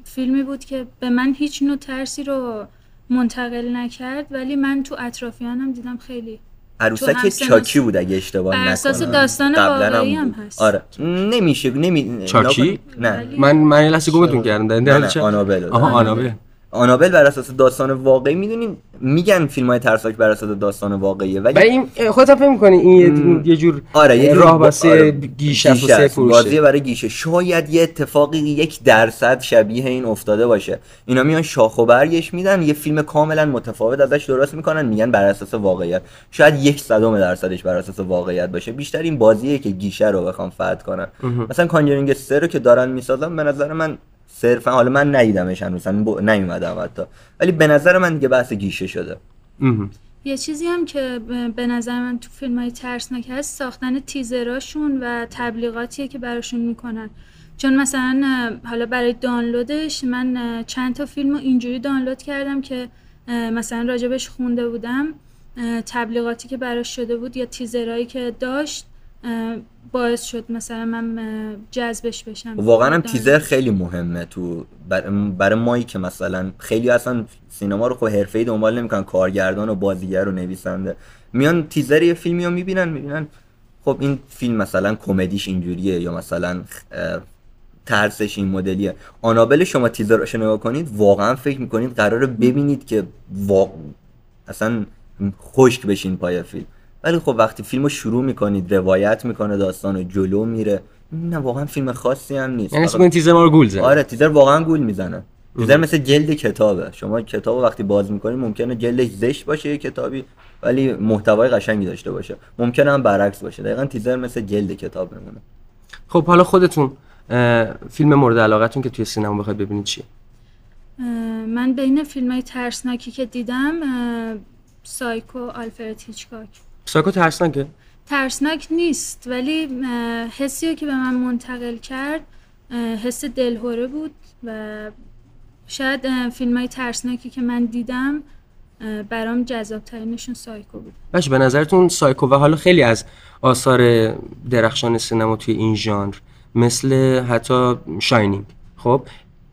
فیلمی بود که به من هیچ نوع ترسی رو منتقل نکرد، ولی من تو اطرافیانم دیدم خیلی عروسک چاکی بود اگه اشتباه نکنم، بر اساس داستان واقعی هم هست. آره نمیشه نمی چاکی نه من من لحظه گفتم کردم در حال آنابل. آها آنابل آنابل بر اساس داستان واقعی، میدونین میگن فیلم‌های ترسناک بر اساس داستان واقعیه، ولی این خودت فهم می‌کنی این یه جور آره راهبسته گیشه سه فروشه بازی برای گیشه، شاید یه اتفاقی یک درصد شبیه این افتاده باشه، اینا میان شاخ و برگش میدن یه فیلم کاملا متفاوت ازش درست میکنن، میگن بر اساس واقعیت، شاید یک صدم درصدش بر اساس واقعیت باشه، بیشتر این بازیه که گیشه رو بخوام فتح کنن. مثلا کانجرینگ سه رو که دارن میسازن به نظر من صرفا، حالا من ندیدمش هنوز نیومدم حتی، ولی به نظر من دیگه بحث گیشه شده. یه چیزی هم که به نظر من تو فیلم‌های ترسناک هست ساختن تیزراشون و تبلیغاتیه که براشون میکنن، چون مثلا حالا برای دانلودش من چند تا فیلمو اینجوری دانلود کردم که مثلا راجبش خونده بودم، تبلیغاتی که براش شده بود یا تیزرایی که داشت باعث شد مثلا من جذبش بشم. واقعا هم تیزر خیلی مهمه تو برای مایی که مثلا خیلی اصلا سینما رو خب حرفه‌ای دنبال نمیکنن، کارگردان و بازیگر و نویسنده، میان تیزر یه فیلمی رو میبینن میبینن خب این فیلم مثلا کمدیش اینجوریه یا مثلا ترسش این مدلیه. آنابل شما تیزرش نگاه کنید واقعا فکر میکنید قراره ببینید که واقعا اصلا خشک بشین پای فیلم، ولی خب وقتی فیلمو شروع میکنید روایت میکنه داستانو جلو میره، نه واقعا فیلم خاصی هم نیست، یعنی اصلا تیزر ما رو گول زنه. آره تیزر واقعا گول میزنه، تیزر مثل جلد کتابه، شما کتابو وقتی باز میکنید ممکنه جلدش زشت باشه یه کتابی ولی محتوای قشنگی داشته باشه، ممکنه هم برعکس باشه، دقیقاً تیزر مثل جلد کتاب میمونه. خب حالا خودتون فیلم مورد علاقتون که توی سینما بخواید ببینید چیه؟ من بین فیلمای ترسناکی که دیدم سایکو آلفرد هیچکاک. سایکو ترسناکه؟ ترسناک نیست، ولی حسی که به من منتقل کرد حس دلهوره بود و شاید فیلم های ترسناکی که من دیدم برام جذابترینشون سایکو بود. باشه به نظرتون سایکو و حالا خیلی از آثار درخشان سینما توی این ژانر مثل حتی شاینینگ، خب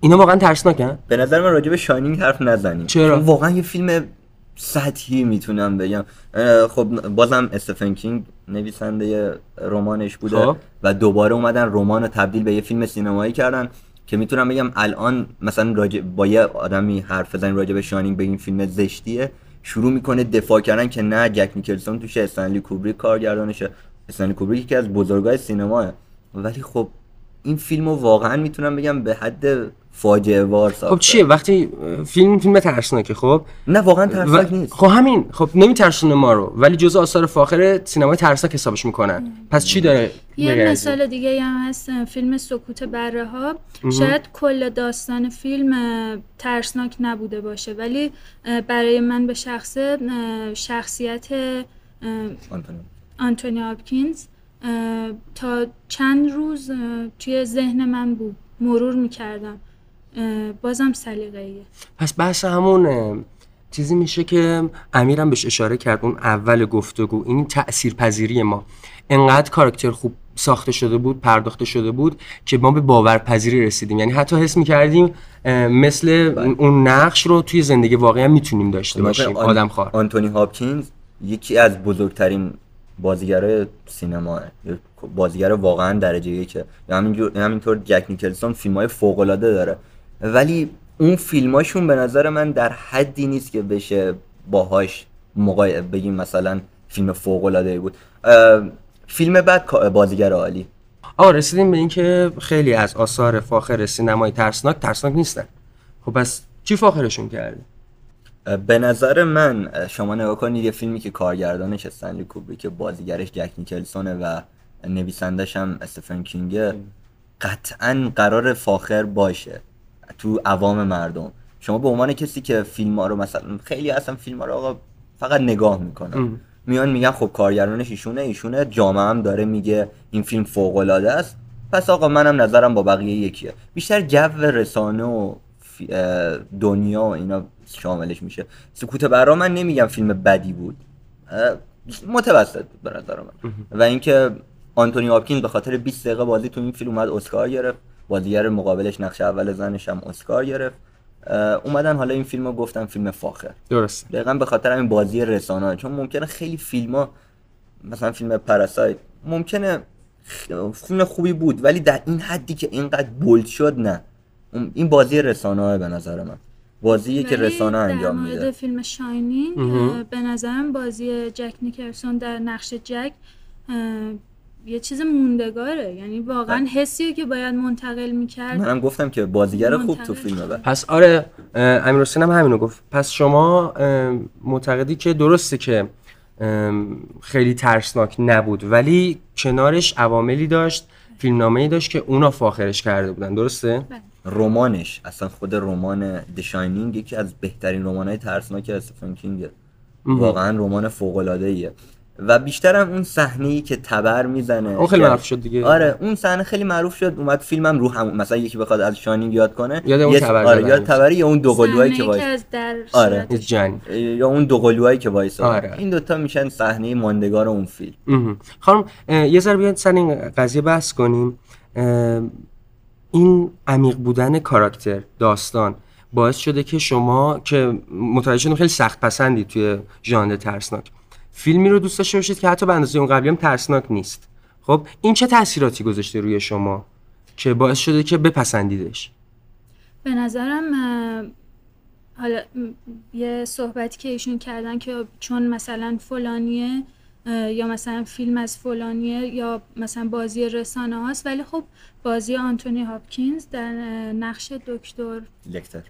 اینا واقعا ترسناکن؟ به نظر من راجع به شاینینگ حرف نزنیم، چرا؟ واقعا یه فیلم سطحی میتونم بگم. خب بازم استفن کینگ نویسنده رمانش بوده خب. و دوباره اومدن رمان رو تبدیل به یه فیلم سینمایی کردن که میتونم بگم الان مثلا راجع با یه آدمی حرف بزنیم راجع به شاینینگ بگیم فیلم زشتیه، شروع میکنه دفاع کردن که نه جک نیکلسون توشه، استنلی کوبریک کارگردانشه، استنلی کوبریک که از بزرگای سینماه. ولی خب این فیلمو واقعا میتونم بگم به حد فاجعه وار ساخته. خب چیه وقتی فیلم فیلم ترسناکه خب؟ نه واقعا ترسناک و... نیست. خب همین، خب نمیترسونه ما رو، ولی جزء آثار فاخر سینمای ترسناک حسابش میکنن. مم. پس چی داره؟ یه مثال دیگه هم هست، فیلم سکوت بره‌ها. شاید کل داستان فیلم ترسناک نبوده باشه، ولی برای من به شخصه شخصیت آنتونی آنتونی هاپکینز تا چند روز توی ذهن من بود، مرور میکردم، بازم سلیقه‌ایه. پس بحث همون چیزی میشه که امیرم بهش اشاره کرد اون اول گفتگو، این تأثیرپذیری ما انقدر کاراکتر خوب ساخته شده بود، پرداخته شده بود که ما به باورپذیری رسیدیم، یعنی حتی حس میکردیم مثل باید. اون نقش رو توی زندگی واقعا میتونیم داشته باشیم. آن... آدم خواه آنتونی هاپکینز یکی از بزرگترین بازیگرای سینما، بازیگر واقعا درجه یکه. همینجور همینطور جک نیکلسون فیلم‌های فوق‌العاده داره، ولی اون فیلماشون به نظر من در حدی نیست که بشه باهاش مقایسه بگیم مثلا فیلم فوق‌العاده‌ای بود. فیلم بعد بازیگر عالی. آه رسیدیم به این که خیلی از آثار فاخر سینمای ترسناک ترسناک نیستن. خب پس چی فاخرشون کردی؟ به نظر من شما نگاه کنید یه فیلمی که کارگردانش استنلی کوبریک، بازیگرش جک نیکلسونه و نویسندش هم استفن کینگه، قطعاً قرار فاخر باشه تو عوام مردم. شما به عنوان کسی که فیلم‌ها رو مثلا خیلی اصلا فیلم‌ها رو آقا فقط نگاه میکنن، میان میگن خب کارگردانش ایشونه ایشونه، جامعه هم داره میگه این فیلم فوق‌العاده است، پس آقا منم نظرم با بقیه یکیه. بیشتر جو رسانه و دنیا اینا شاملش میشه. سکوت برا من نمیگم فیلم بدی بود، متوسط بود به نظر من. و اینکه آنتونی هاپکینز به خاطر بیست دقیقه بازی تو این فیلم اومد اسکار گرفت، بازیگر مقابلش نقش اول زنش هم اسکار گرفت، اومدن حالا این فیلمو گفتن فیلم فاخر. درست، دقیقاً به خاطر همین بازی رسانه‌ها، چون ممکنه خیلی فیلما مثلا فیلم پاراسایت ممکنه فیلم خوبی بود ولی در این حدی که اینقدر بولد شد نه. این بازی رسانه‌ها به نظر من بازیه که رسانه انجام میده. در مورد فیلم شاینینگ به نظرم بازی جک نیکلسون در نقش جک یه چیز موندگاره، یعنی واقعا حسیه که باید منتقل میکرد. منم گفتم که بازیگر خوب تو فیلمه. پس آره امیرحسین هم همینو گفت. پس شما معتقدی که درسته که خیلی ترسناک نبود ولی کنارش عواملی داشت، فیلمنامه‌ای داشت که اونا فاخرش کرده بودن، درسته؟ رمانش اصلا خود رمان دی شاینینگ یکی از بهترین رمان‌های ترسناک استفن کینگه، واقعا رمان فوق‌العاده‌ایه. و بیشترم اون صحنه‌ای که تبر میزنه اون خیلی معروف شد دیگه. آره اون صحنه خیلی معروف شد، اومد فیلمم رو هم مثلا یکی بخواد از شاینینگ یاد کنه یاد اون تبر، آره یاد تبر یا اون دو قلوهایی که وایس، آره جنگ یا اون دو قلوهایی که وایس، آره. این دوتا میشن صحنه ماندگار اون فیلم. خانم یه ذره بیاین سر این قضیه بحث کنیم. این عمیق بودن کاراکتر داستان باعث شده که شما که متوجه شدم خیلی سخت پسندی توی ژانر ترسناک، فیلمی رو دوست داشته باشید که حتی به اندازه اون قبلی هم ترسناک نیست. خب این چه تأثیراتی گذاشته روی شما که باعث شده که بپسندیدش؟ به نظرم حالا یه صحبتی که ایشون کردن که چون مثلا فلانیه یا مثلا فیلم از فلانیه یا مثلا بازی رسانه هاست، ولی خب بازی آنتونی هاپکینز در نقش دکتر لکتر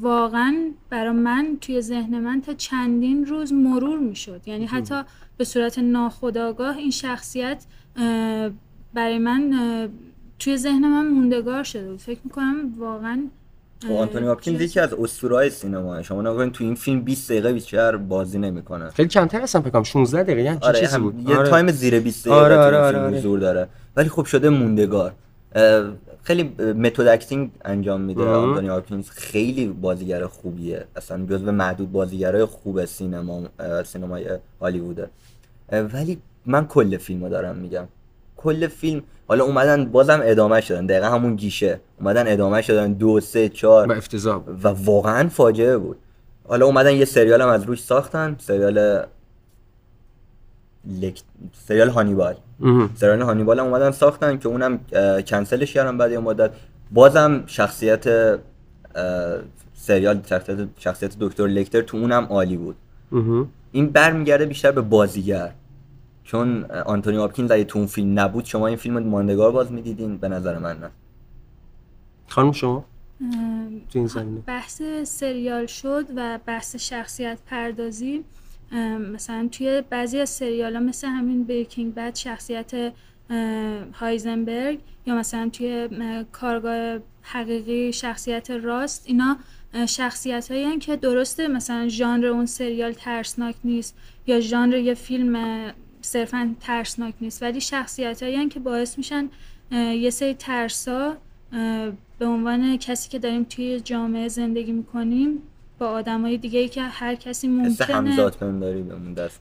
واقعا برای من توی ذهن من تا چندین روز مرور می شد، یعنی حتی به صورت ناخودآگاه این شخصیت برای من توی ذهن من موندگار شده بود. فکر می کنم واقعا آنتونی هاپکینز یکی از اسطوره‌های سینماه. شما نگاه تو این فیلم بیست دقیقه بیشتر بازی نمی‌کنه. خیلی کمتر هستن فکر کنم شانزده دقیقه یعنی آره چیزی بود. یه آره. تایم زیر بیست دقیقه آره آره آره آره. حضور داره. ولی خب شده موندگار. خیلی متد اکتینگ انجام میده آنتونی هاپکینز، خیلی بازیگر خوبیه. اصلا جزو محدود بازیگرای خوب سینما سینمای هالیووده. ولی من کل فیلمو دارم میگم. کل فیلم حالا اومدن بازم ادامه شدن، دقیقا همون گیشه اومدن ادامه شدن دو سه چهار و افتضاح و واقعا فاجعه بود. حالا اومدن یه سریال هم از روش ساختن، سریال لک... سریال هانیبال. سریال هانیبال هم اومدن ساختن که اونم کنسلش کردن بعد یه مدت. بازم شخصیت سریال شخصیت دکتر لکتر تو اونم عالی بود. این برمیگرده بیشتر به بازیگر، چون آنتونی هاپکینز اگه تو اون فیلم نبود شما این فیلم ماندگار باز میدیدین به نظر من. نه خانم شما تو این زمینه بحث سریال شد و بحث شخصیت پردازی، مثلا توی بعضی از سریال‌ها مثل همین بریکینگ بد شخصیت هایزنبرگ یا مثلا توی کارگاه حقیقی شخصیت راست، اینا شخصیت‌هایی هستند که درسته مثلا ژانر اون سریال ترسناک نیست یا ژانر یه فیلم صرفاً ترسناک نیست، ولی شخصیت‌هایی هستند که باعث میشن یه سری ترسا به عنوان کسی که داریم توی جامعه زندگی میکنیم با آدمای دیگه‌ای که هر کسی ممکنه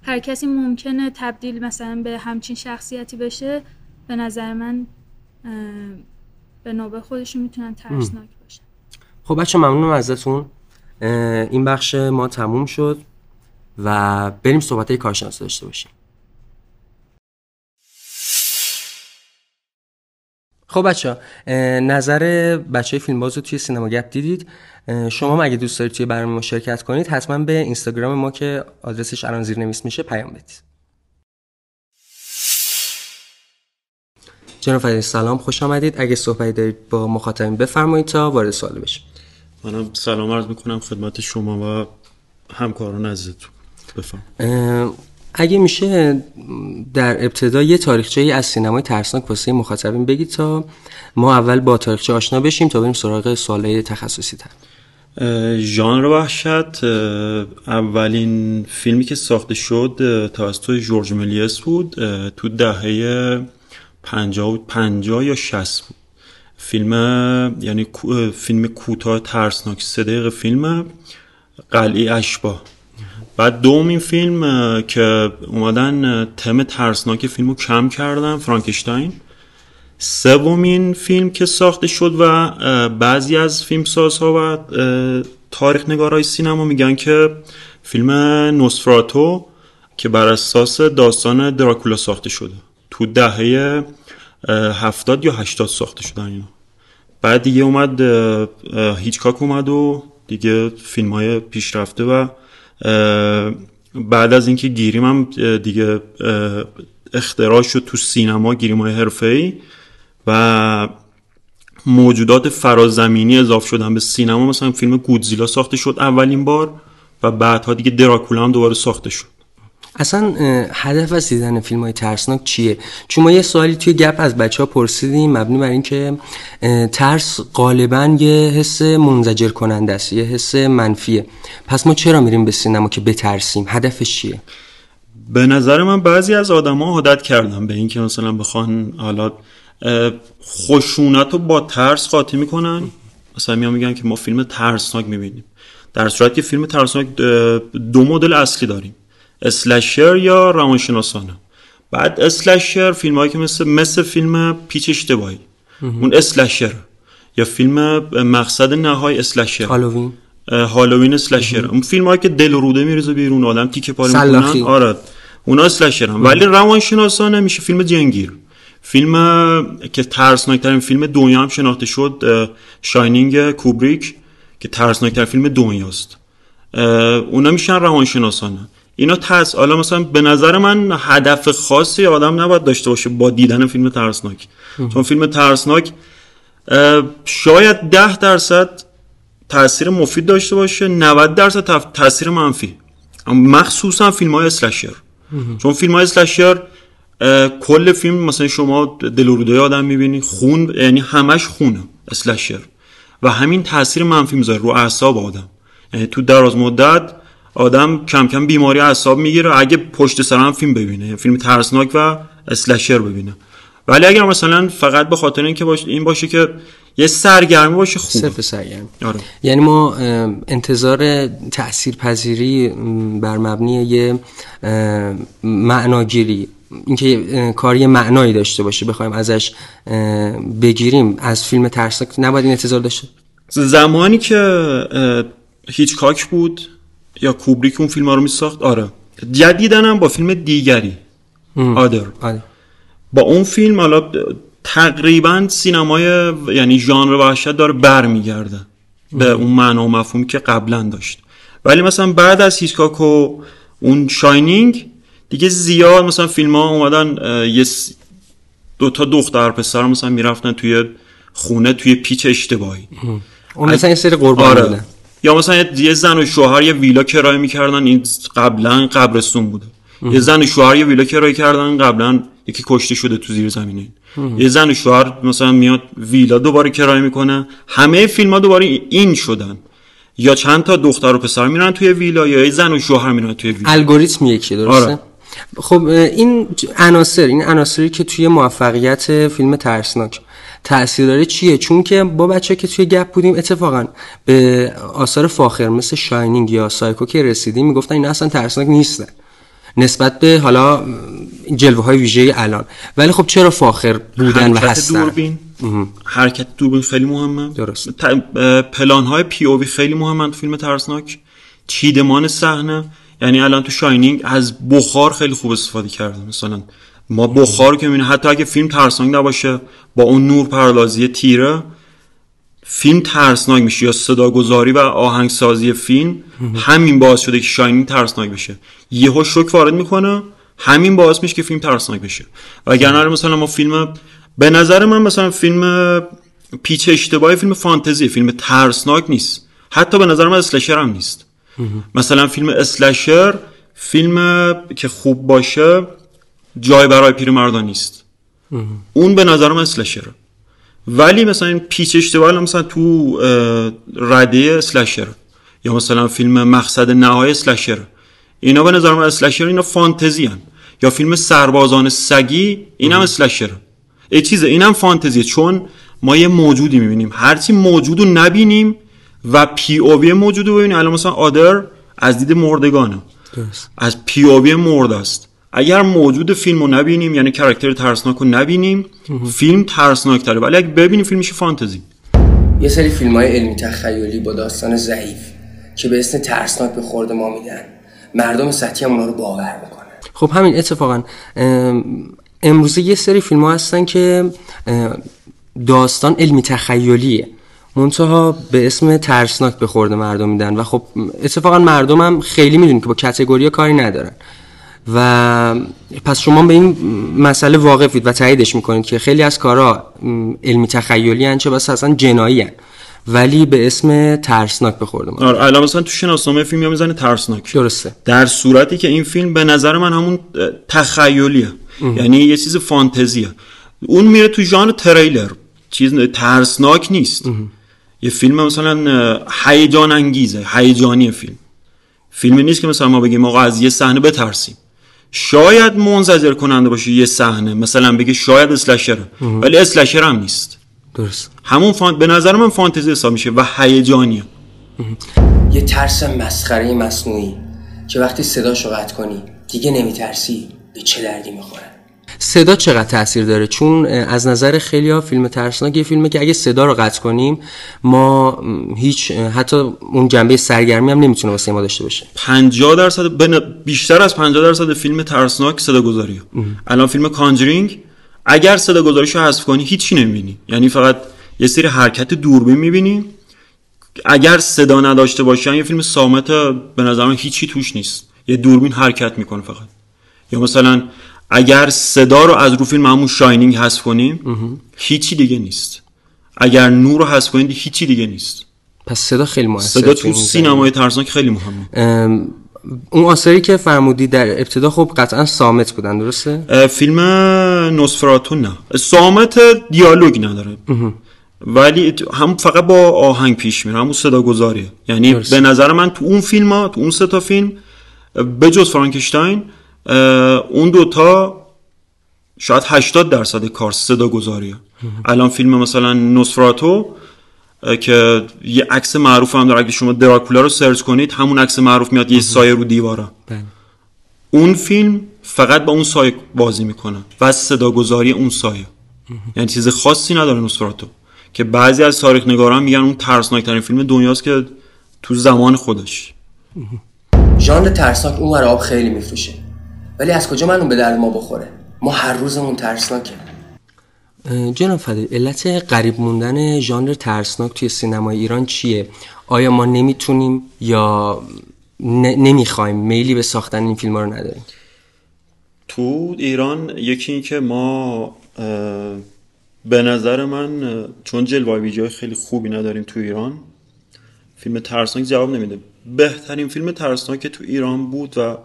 هر کسی ممکنه تبدیل مثلا به همچین شخصیتی بشه، به نظر من به نوبه خودشون میتونن ترسناک باشن. خب بچه ممنونم ازتون، این بخش ما تموم شد و بریم صحبتای کارشناس داشته باشیم. خب بچه نظر بچه فیلمباز رو توی سینما گپ دیدید، شما مگه دوست دارید توی برنامه شرکت کنید حتما به اینستاگرام ما که آدرسش الان زیر نویس میشه پیام بدید. جناب فدایی سلام، خوش آمدید، اگه صحبتی دارید با مخاطبین بفرمایید تا وارد سوال بشیم. منم سلام عرض میکنم خدمت شما و همکاران عزیزتون. بفرمایید اگه میشه در ابتدا یه تاریخچه‌ای از سینمای ترسناک واسه مخاطبین بگید تا ما اول با تاریخچه آشنا بشیم تا بریم سراغ سوالای تخصصی تر. ژانر وحشت اولین فیلمی که ساخته شد توسط ژورژ ملیس بود، تو دهه پنجاه یا شصت بود. فیلم یعنی فیلم کوتاه ترسناک، سه دقیقه فیلم قلعه اشباح. بعد دومین فیلم که اومدن تم ترسناک فیلمو کم کردن، فرانکشتاین. سومین فیلم که ساخته شد و بعضی از فیلمسازها و تاریخ نگارای سینما میگن که فیلم نوسفراتو که بر اساس داستان دراکولا ساخته شده، تو دهه هفتاد یا هشتاد ساخته شدن اینا. بعد دیگه اومد هیچکاک اومد و دیگه فیلم‌های پیشرفته و بعد از اینکه گیریم هم دیگه اختراع شد تو سینما، گیریم های حرفه‌ای و موجودات فرازمینی اضافه شدن به سینما، مثلا فیلم گودزیلا ساخته شد اولین بار و بعدها دیگه دراکولا هم دوباره ساخته شد. اصلا هدف از دیدن فیلم های ترسناک چیه؟ چون ما یه سوالی توی گپ از بچه ها پرسیدیم مبنی بر این که ترس غالبا یه حس منزجر کننده است، یه حس منفیه، پس ما چرا میریم به سینما که بترسیم؟ هدفش چیه؟ به نظر من بعضی از آدم ها عادت کردن به این که مثلا بخوان حالا خشونت رو با ترس قاطی میکنن، مثلا میان میگن که ما فیلم ترسناک میبینیم، در صورتی که فیلم ترسناک دو مدل اصلی داریم، اسلشر یا روانشناسانه. بعد اسلشر فیلم هایی که مثل مثل فیلم پیچ اشتباهی اون اسلشر یا فیلم مقصد نهایی اسلشر، هالووین هالووین اسلشر، اون فیلم هایی که دل و روده میریزه بیرون آدم تیکه پاره میکنن، آره اونا اسلشر هم. ولی روانشناسانه میشه فیلم جنگیر، فیلم که ترسناک ترین فیلم دنیا هم شناخته شد، شاینینگ کوبریک که ترسناک ترین فیلم دنیاست، اونا میشن روانشناسانه. اینا ترس حالا مثلا به نظر من هدف خاصی آدم نباید داشته باشه با دیدن فیلم ترسناک، چون فیلم ترسناک شاید ده درصد تاثیر مفید داشته باشه، نود درصد تاثیر منفی، مخصوصا فیلم های اسلشر. چون فیلم های اسلشر کل فیلم مثلا شما دل و روده آدم میبینی، خون، یعنی همش خونه اسلشر و همین تاثیر منفی میذاره رو اعصاب آدم، یعنی تو دراز مدت آدم کم کم بیماری اعصاب میگیره اگه پشت سر هم فیلم ببینه، فیلم ترسناک و اسلشر ببینه. ولی اگر مثلا فقط به خاطر اینکه باشه این باشه که یه سرگرمی باشه، خوبه، صرف سرگرمی. آره. یعنی ما انتظار تاثیرپذیری بر مبنی یه معناگیری، اینکه کار یه معنایی داشته باشه بخوایم ازش بگیریم، از فیلم ترسناک نباید این انتظار داشته. زمانی که هیچکاک بود یا کوبریک اون فیلم ها رو می ساخت. آره جدیدن هم با فیلم دیگری آدر آلی. با اون فیلم حالا تقریبا سینمای یعنی ژانر وحشت داره برمیگرده به اون معنا و مفهومی که قبلا داشت. ولی مثلا بعد از هیچکاک و اون شاینینگ دیگه زیاد مثلا فیلم ها اومدن یه دو تا دختر پسر مثلا میرفتن توی خونه توی پیچ اشتباهی اون مثلا این سری قربان آره. بودن یا مثلا یه زن و شوهر یه ویلا کرایه میکردن، این قبلا قبرستون بوده. اه. یه زن و شوهر یه ویلا کرایه کردن، قبلا یکی کشته شده تو زیر زمینه. اه. یه زن و شوهر مثلا میاد ویلا دوباره کرایه میکنه. همه فیلم‌ها دوباره این شدن، یا چند تا دختر و پسر میرن توی ویلا یا یه زن و شوهر میرن توی ویلا. الگوریتم یکی درسته. آره. خب این عناصر این عناصری که توی موفقیت فیلم ترسناک تأثیر داره چیه؟ چون که با بچه که توی گپ بودیم اتفاقا به آثار فاخر مثل شاینینگ یا سایکو که رسیدیم میگفتن این اصلا ترسناک نیستن نسبت به حالا جلوه‌های ویژه الان. ولی خب چرا فاخر بودن و هستن؟ دوربین. حرکت دوربین خیلی مهمه. درست. پلان‌های پی او وی خیلی مهمه تو فیلم ترسناک. چیدمان صحنه، یعنی الان تو شاینینگ از بخار خیلی خوب استفاده کردن. مثلا ما بخار که میبینیم حتی اگه فیلم ترسناک نباشه با اون نور پردازی تیره فیلم ترسناک میشه، یا صداگذاری و آهنگسازی فیلم همین باعث شده که شاینینگ ترسناک بشه. یهو شوک وارد میکنه، همین باعث میشه که فیلم ترسناک بشه. وگرنه مثلا ما فیلم به نظر من مثلا فیلم پیچ اشتباهی فیلم فانتزی فیلم ترسناک نیست، حتی به نظر من اسلشر هم نیست. مثلا فیلم اسلشر فیلم که خوب باشه جای برای پیرمردان نیست. اون به نظر من اسلشره. ولی مثلا این پیچ اشتباهی مثلا تو رده اسلشره، یا مثلا فیلم مقصد نهایی اسلشره. اینا به نظر من اسلشره، اینا فانتزی هن. یا فیلم سربازان سگی این هم اسلشره. ای چیزه این هم فانتزیه، چون ما یه موجودی میبینیم. هرچی موجودو نبینیم و پی او وی موجودو ببینیم. الان مثلا آدر از دید مردگانه، از پی او وی مرد است. اگر موجود فیلم رو نبینیم، یعنی کاراکتر ترسناک رو نبینیم، فیلم ترسناک تره. ولی اگه ببینیم فیلم میشه فانتزی. یه سری فیلم‌های علمی تخیلی با داستان ضعیف که به اسم ترسناک به خورد ما میدن، مردم سطحی هم اونا رو باور میکنن. خب همین اتفاقا امروزه یه سری فیلم‌ها هستن که داستان علمی تخیلیه منتها به اسم ترسناک به خورد مردم میدن و خب اتفاقا مردم هم خیلی میدونن که با کاتگوریا کاری ندارن. و پس شما به این مسئله واقفید و تاییدش میکنید که خیلی از کارا علمی تخیلی ان چه بس اصلا جنایی ان، ولی به اسم ترسناک بخورده. آره الان مثلا تو شناسنامه فیلم یا میزنه ترسناک، درسته، در صورتی که این فیلم به نظر من همون تخیلیه، یعنی یه چیز فانتزیه. اون میره تو ژانر تریلر، چیز ترسناک نیست. اه. یه فیلم مثلا هیجان انگیزه، هیجانی فیلم فیلمی نیست که مثلا ما بگیم آقا از یه صحنه بترسیم. شاید منزجر کننده باشه یه صحنه، مثلا بگه شاید اسلشر، ولی اسلشر هم نیست. درست. همون فانت... به نظر من فانتزی حساب میشه و هیجانیه. یه ترس مسخره مصنوعی که وقتی صداشو قطع کنی دیگه نمیترسی، به چه دردی میخوره. صدا چقدر تاثیر داره؟ چون از نظر خیلی‌ها فیلم ترسناک یه فیلمه که اگه صدا رو قطع کنیم ما هیچ حتی اون جنبه سرگرمی هم نمیتونه واسه ما داشته باشه. پنجاه درصد بیشتر از پنجاه درصد فیلم ترسناک صداگذاریه. الان فیلم کانجرینگ اگر صداگذاریشو حذف کنی هیچی نمیبینی، یعنی فقط یه سری حرکت دوربین میبینی. اگر صدا نداشته باشه یه فیلم صامت به نظر من هیچی توش نیست، یه دوربین حرکت میکنه فقط. یا مثلا اگر صدا رو از رو فیلم همون شاینینگ حذف کنیم هیچی دیگه نیست. اگر نور رو حذف کنیم هیچی دیگه نیست. پس صدا خیلی مهمه. صدا تو سینمای ترسناک خیلی مهمه. اون آثاری که فرمودی در ابتدا خب قطعا صامت بودن، درسته؟ فیلم نوسفراتو نه، صامت، دیالوگ نداره. اه. ولی هم فقط با آهنگ پیش میره، همون صدا گذاریه. یعنی درسته. به نظر من تو اون فیلم‌ها، تو اون سه تا فیلم به جز فرانکشتاین اون دوتا شاید هشتاد درصد کار صدا گذاریه. الان فیلم مثلا نوسفراتو که یه عکس معروف هم داره، اگه شما دراکولا رو سرچ کنید همون عکس معروف میاد، یه سایه رو دیواره. اون فیلم فقط با اون سایه بازی میکنه و صدا گذاری اون سایه، یعنی چیز خاصی نداره نوسفراتو، که بعضی از تاریخ نگاران میگن اون ترسناکترین فیلم دنیاست که تو زمان خودش. ژانر ترسناک اون ور آب خیلی میفروشه، ولی از کجا معلوم به درد ما بخوره؟ ما هر روزمون ترسناکه. جناب فدایی، علت غریب موندن ژانر ترسناک توی سینمای ایران چیه؟ آیا ما نمیتونیم یا ن... نمیخوایم میلی به ساختن این فیلم ها رو نداریم؟ تو ایران یکی این که ما به نظر من چون جلوه ویژه خیلی خوبی نداریم تو ایران، فیلم ترسناک جواب نمیده. بهترین فیلم ترسناک که تو ایران بود و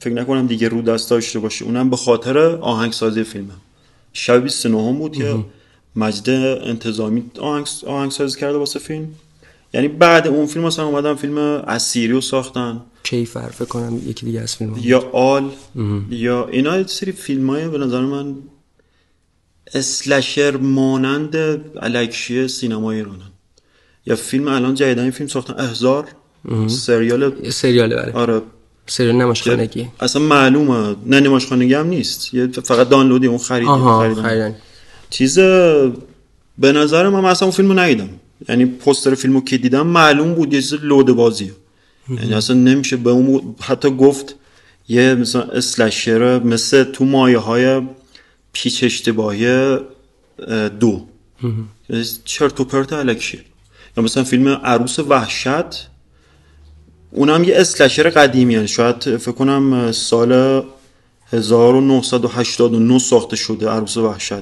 فکر نکنم دیگه رو دست داشته باشه، اونم به خاطر آهنگسازی فیلمه. شب بیست و نه بود که مجد انتظامی آهنگ آهنگسازی کرده واسه فیلم. یعنی بعد اون فیلم اصلا اومدن فیلم اسیری رو ساختن، کیفر فکر کنم یکی دیگه از فیلم یا آل امه. یا اینا یه سری فیلمای به نظر من اسلشر مانند الکشی سینما ایرانن. یا فیلم الان جدیدا این فیلم ساختن احزار، سریال سریال بره. آره سریال نمایشخانگی، اصلا معلومه نه نمایشخانگی هم نیست، یه فقط دانلودی اون خریدی خریدن چیز. به نظر من اصلا اون فیلمو ندیدم، یعنی پوستر فیلمو که دیدم معلوم بود یه چیز لوده بازیه، یعنی اصلا نمیشه به اون حتی گفت یه مثلا اسلشر، مثل تو مایه‌های پیچ اشتباهی دو چرت و پرت الکی. یا مثلا فیلم عروس وحشت، اونم یه اسلشر قدیمی، یعنی شاید فکر کنم سال هزار و نهصد و هشتاد و نه ساخته شده عروس وحشت.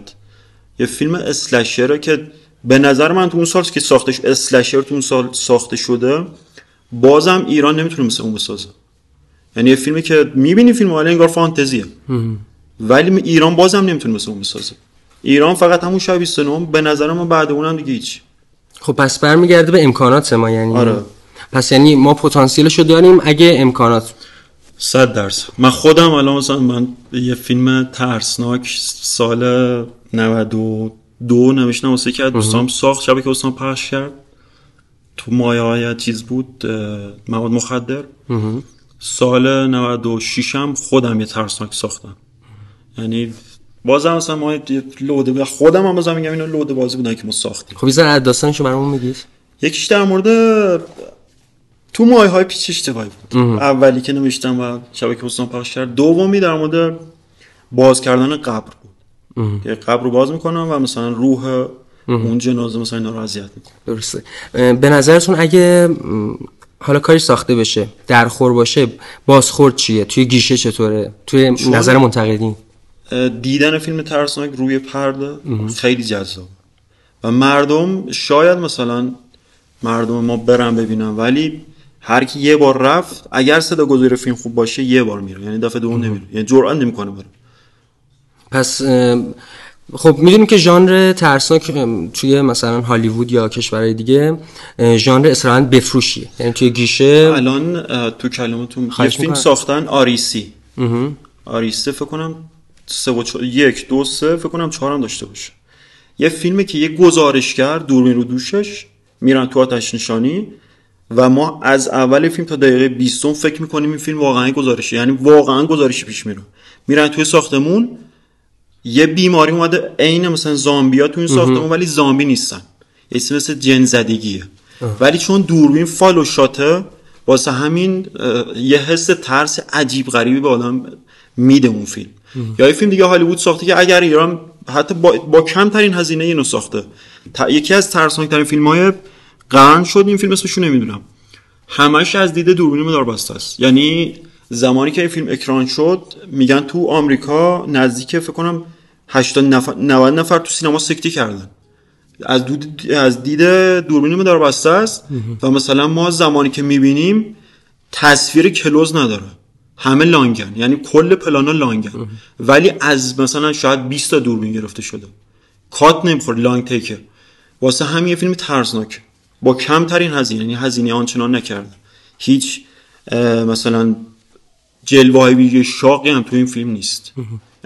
یه فیلم اسلشره که به نظر من تو اون سال که ساخته شده اسلشر تو اون سال ساخته شده، بازم ایران نمیتونه مثل اون بسازه. یعنی یه فیلمی که میبینی فیلم حالا انگار فانتزیه ولی ایران بازم نمیتونه مثل اون بسازه. ایران فقط همون شب بیست و نه به نظر من، بعد اونم دیگه هیچ. خب پس برمیگرده به امکانات ما، یعنی آره. پس یعنی ما پتانسیلشو داریم اگه امکانات صد درصد. من خودم الان مثلا من یه فیلم ترسناک سال نود و دو نوشتم واسه که دوستام ساخت، شبکه دوستام پخش کرد، تو مایه‌های چیز بود مواد مخدر. امه. سال نود و شش هم خودم یه ترسناک ساختم، یعنی بازم مثلا ما لوده و خودم هم مثلا میگم اینا لوده بازی بودن که ما ساختیم. خب یه ذره داستانشو برامون میگید؟ یکیش در مورد تو مایه‌های پیچ اشتباهی بود، اولی که نوشتم و شبکه دوستام پخش کرد. دومی در مورد باز کردن قبر بود که قبر رو باز میکنن و مثلا روح اون جنازه مثلا اینا رو اذیت میکنه. درسته. به نظرتون اگه حالا کاری ساخته بشه، درخور باشه، بازخورد چیه؟ توی گیشه چطوره؟ توی نظر منتقدین؟ دیدن فیلم ترسناک روی پرده خیلی جذاب و مردم شاید مثلا مردم ما برن ببینن، ولی هر کی یه بار رفت اگر صداگذاری فیلم خوب باشه یه بار میره، یعنی دفعه دوم نمیره، یعنی جرئت نمیکنه بره. پس خب میدونیم که ژانر ترسناک توی مثلا هالیوود یا کشورهای دیگه ژانر اصلا بفروشیه، یعنی توی گیشه. الان تو کلمتون یه فیلم ساختن آریسی، آریسه فکر کنم سه و چ... یک دو سه فکر کنم چهارم داشته باشه. یه فیلمه که یه گزارشگر دوربین رو دوشش میرن تو آتش نشانی و ما از اول فیلم تا دقیقه بیست فکر میکنیم این فیلم واقعا گزارشی، یعنی واقعا گزارشی پیش میره. میرن توی ساختمون، یه بیماری اومده عین مثلا زامبیا تو این ساختمون، ولی زامبی نیستن، یه چیزی مثل جن زدگیه، ولی چون دوربین فالو شاته واسه همین یه حس ترس عجیب غریبی به آدم میده اون فیلم. یا این فیلم دیگه هالیوود ساخته که اگر ایران حتی با, با کمترین هزینه اینو ساخته. تا یکی از ترسناک‌ترین فیلم‌های قرن شد این فیلم، اسمشو نمیدونم، همش از دید دوربین مداربسته است. یعنی زمانی که این فیلم اکران شد میگن تو آمریکا نزدیک فکر کنم هشتاد نفر نود نفر تو سینما سکته کردن از دید از دید دوربین مداربسته است. و مثلا ما زمانی که میبینیم تصویر کلوز نداره، همه لانگن، یعنی کل پلانا لانگن، ولی از مثلا شاید بیست تا دوربین گرفته شده، کات نمیخوره، لانگ تیکه. واسه همین یه فیلم ترسناک با کمترین هزینه، یعنی هزینه آنچنان نکرده، هیچ مثلا جلوه‌های ویژه شاقی هم تو این فیلم نیست.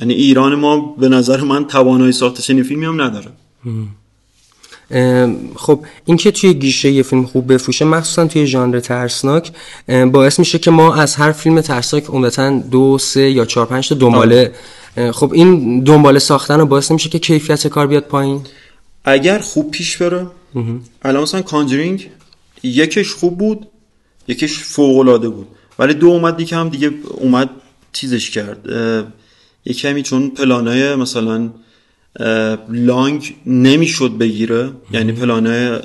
یعنی ایران ما به نظر من توانایی ساخته چنین فیلمی هم نداره. خب این که توی گیشه یه فیلم خوب بفروشه مخصوصا توی ژانر ترسناک باعث میشه که ما از هر فیلم ترسناک عمدتاً دو سه یا چهار پنج تا دنباله. خب این دنباله ساختن رو باعث میشه که کیفیت کار بیاد پایین اگر خوب پیش بره. الان مثلا کانجرینگ یکش خوب بود، یکش فوق‌العاده بود، ولی دو اومد دیگه هم دیگه اومد چیزش کرد یه کمی، چون پلانای مثلا لانگ نمیشد بگیره هم. یعنی پلانای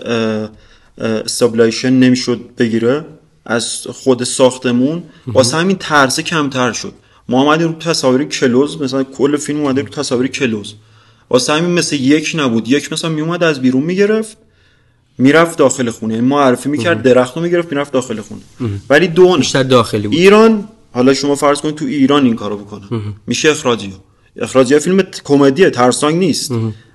استابلایشن نمیشد بگیره از خود ساختمون، واسه همین ترسه کمتر شد. ما اومدیم رو تصاویر کلوز، مثلا کل فیلم اومده رو تصاویر کلوز، واسه همین مثل یک نبود. یک مثلا میومد از بیرون میگرفت میرفت داخل خونه، یعنی معرفی میکرد درختو میگرفت میرفت داخل خونه. ولی دو بیشتر داخلی بود. ایران حالا شما فرض کنید تو ایران این کارو بکنن میشه اخراجی. اخراجی فیلم کمدیه، ترسناک نیست،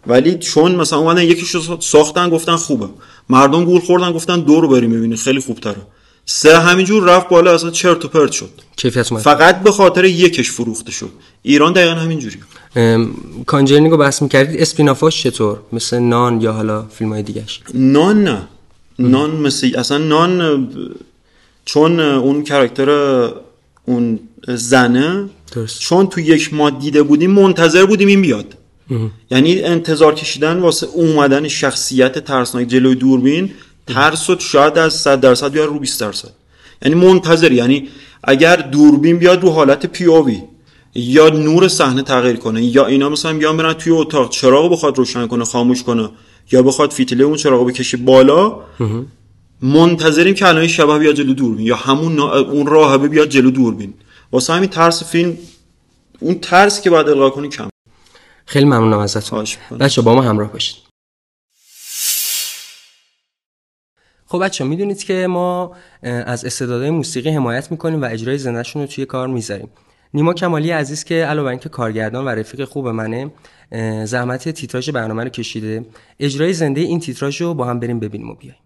ولی چون مثلا اومدن یکیشو ساختن گفتن خوبه، مردم گول خوردن گفتن دو رو بریم ببینید خیلی خوبتره، سه همینجور رفت بالا اصلا چرت و پرت شد، کیفیت اومد فقط به خاطر یکش فروخته شد. ایران دقیقاً همینجوری. کانجرینگو بحث می‌کردید، اسپینافاش چطور؟ مثل نان یا حالا فیلم‌های دیگه‌اش؟ نان نه. نان مثل اصلا نان، چون اون کاراکتر اون زنه درست. چون تو یک ما دیده بودیم منتظر بودیم این بیاد. یعنی انتظار کشیدن واسه اومدن شخصیت ترسناک جلوی دوربین، ترسو شاید از صد درصد بیاد رو بیست درصد. یعنی منتظر، یعنی اگر دوربین بیاد رو حالت پی او وی یا نور صحنه تغییر کنه یا اینا، مثلا بیان برن توی اتاق چراغو بخواد روشن کنه خاموش کنه یا بخواد فیتیله اون چراغو بکشه بالا، منتظریم که الان شبح بیاد جلو دوربین یا همون اون راهبه بیاد جلو دوربین. واسه همین ترس فیلم، اون ترس که باید القا کنی کم. خیلی ممنونم ازتون بچه‌ها، با ما همراه باشید. خب بچه‌ها میدونید که ما از استعدادهای موسیقی حمایت میکنیم و اجرای زنده‌شون رو توی کار میذاریم. نیما کمالی عزیز که علاوه بر اینکه کارگردان و رفیق خوب منه، زحمت تیتراژ برنامه رو کشیده. اجرای زنده این تیتراژ رو با هم بریم ببینیم و بیاییم.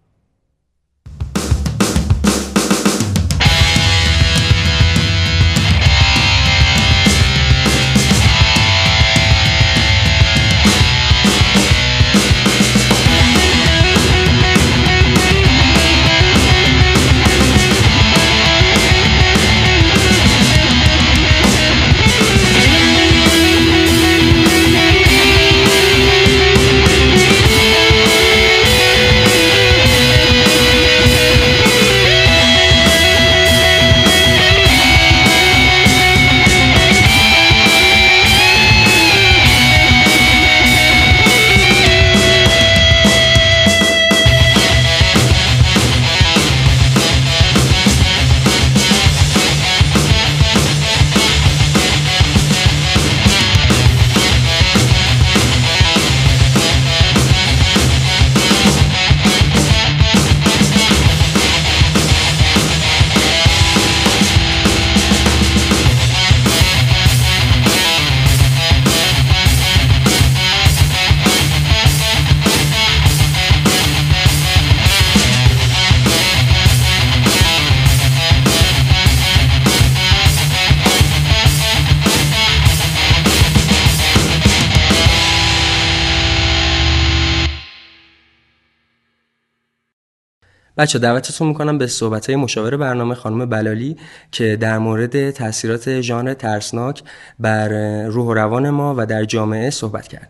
بچه دعوتتون میکنم به صحبت‌های مشاور برنامه خانم بلالی که در مورد تأثیرات ژانر ترسناک بر روح و روان ما و در جامعه صحبت کردن.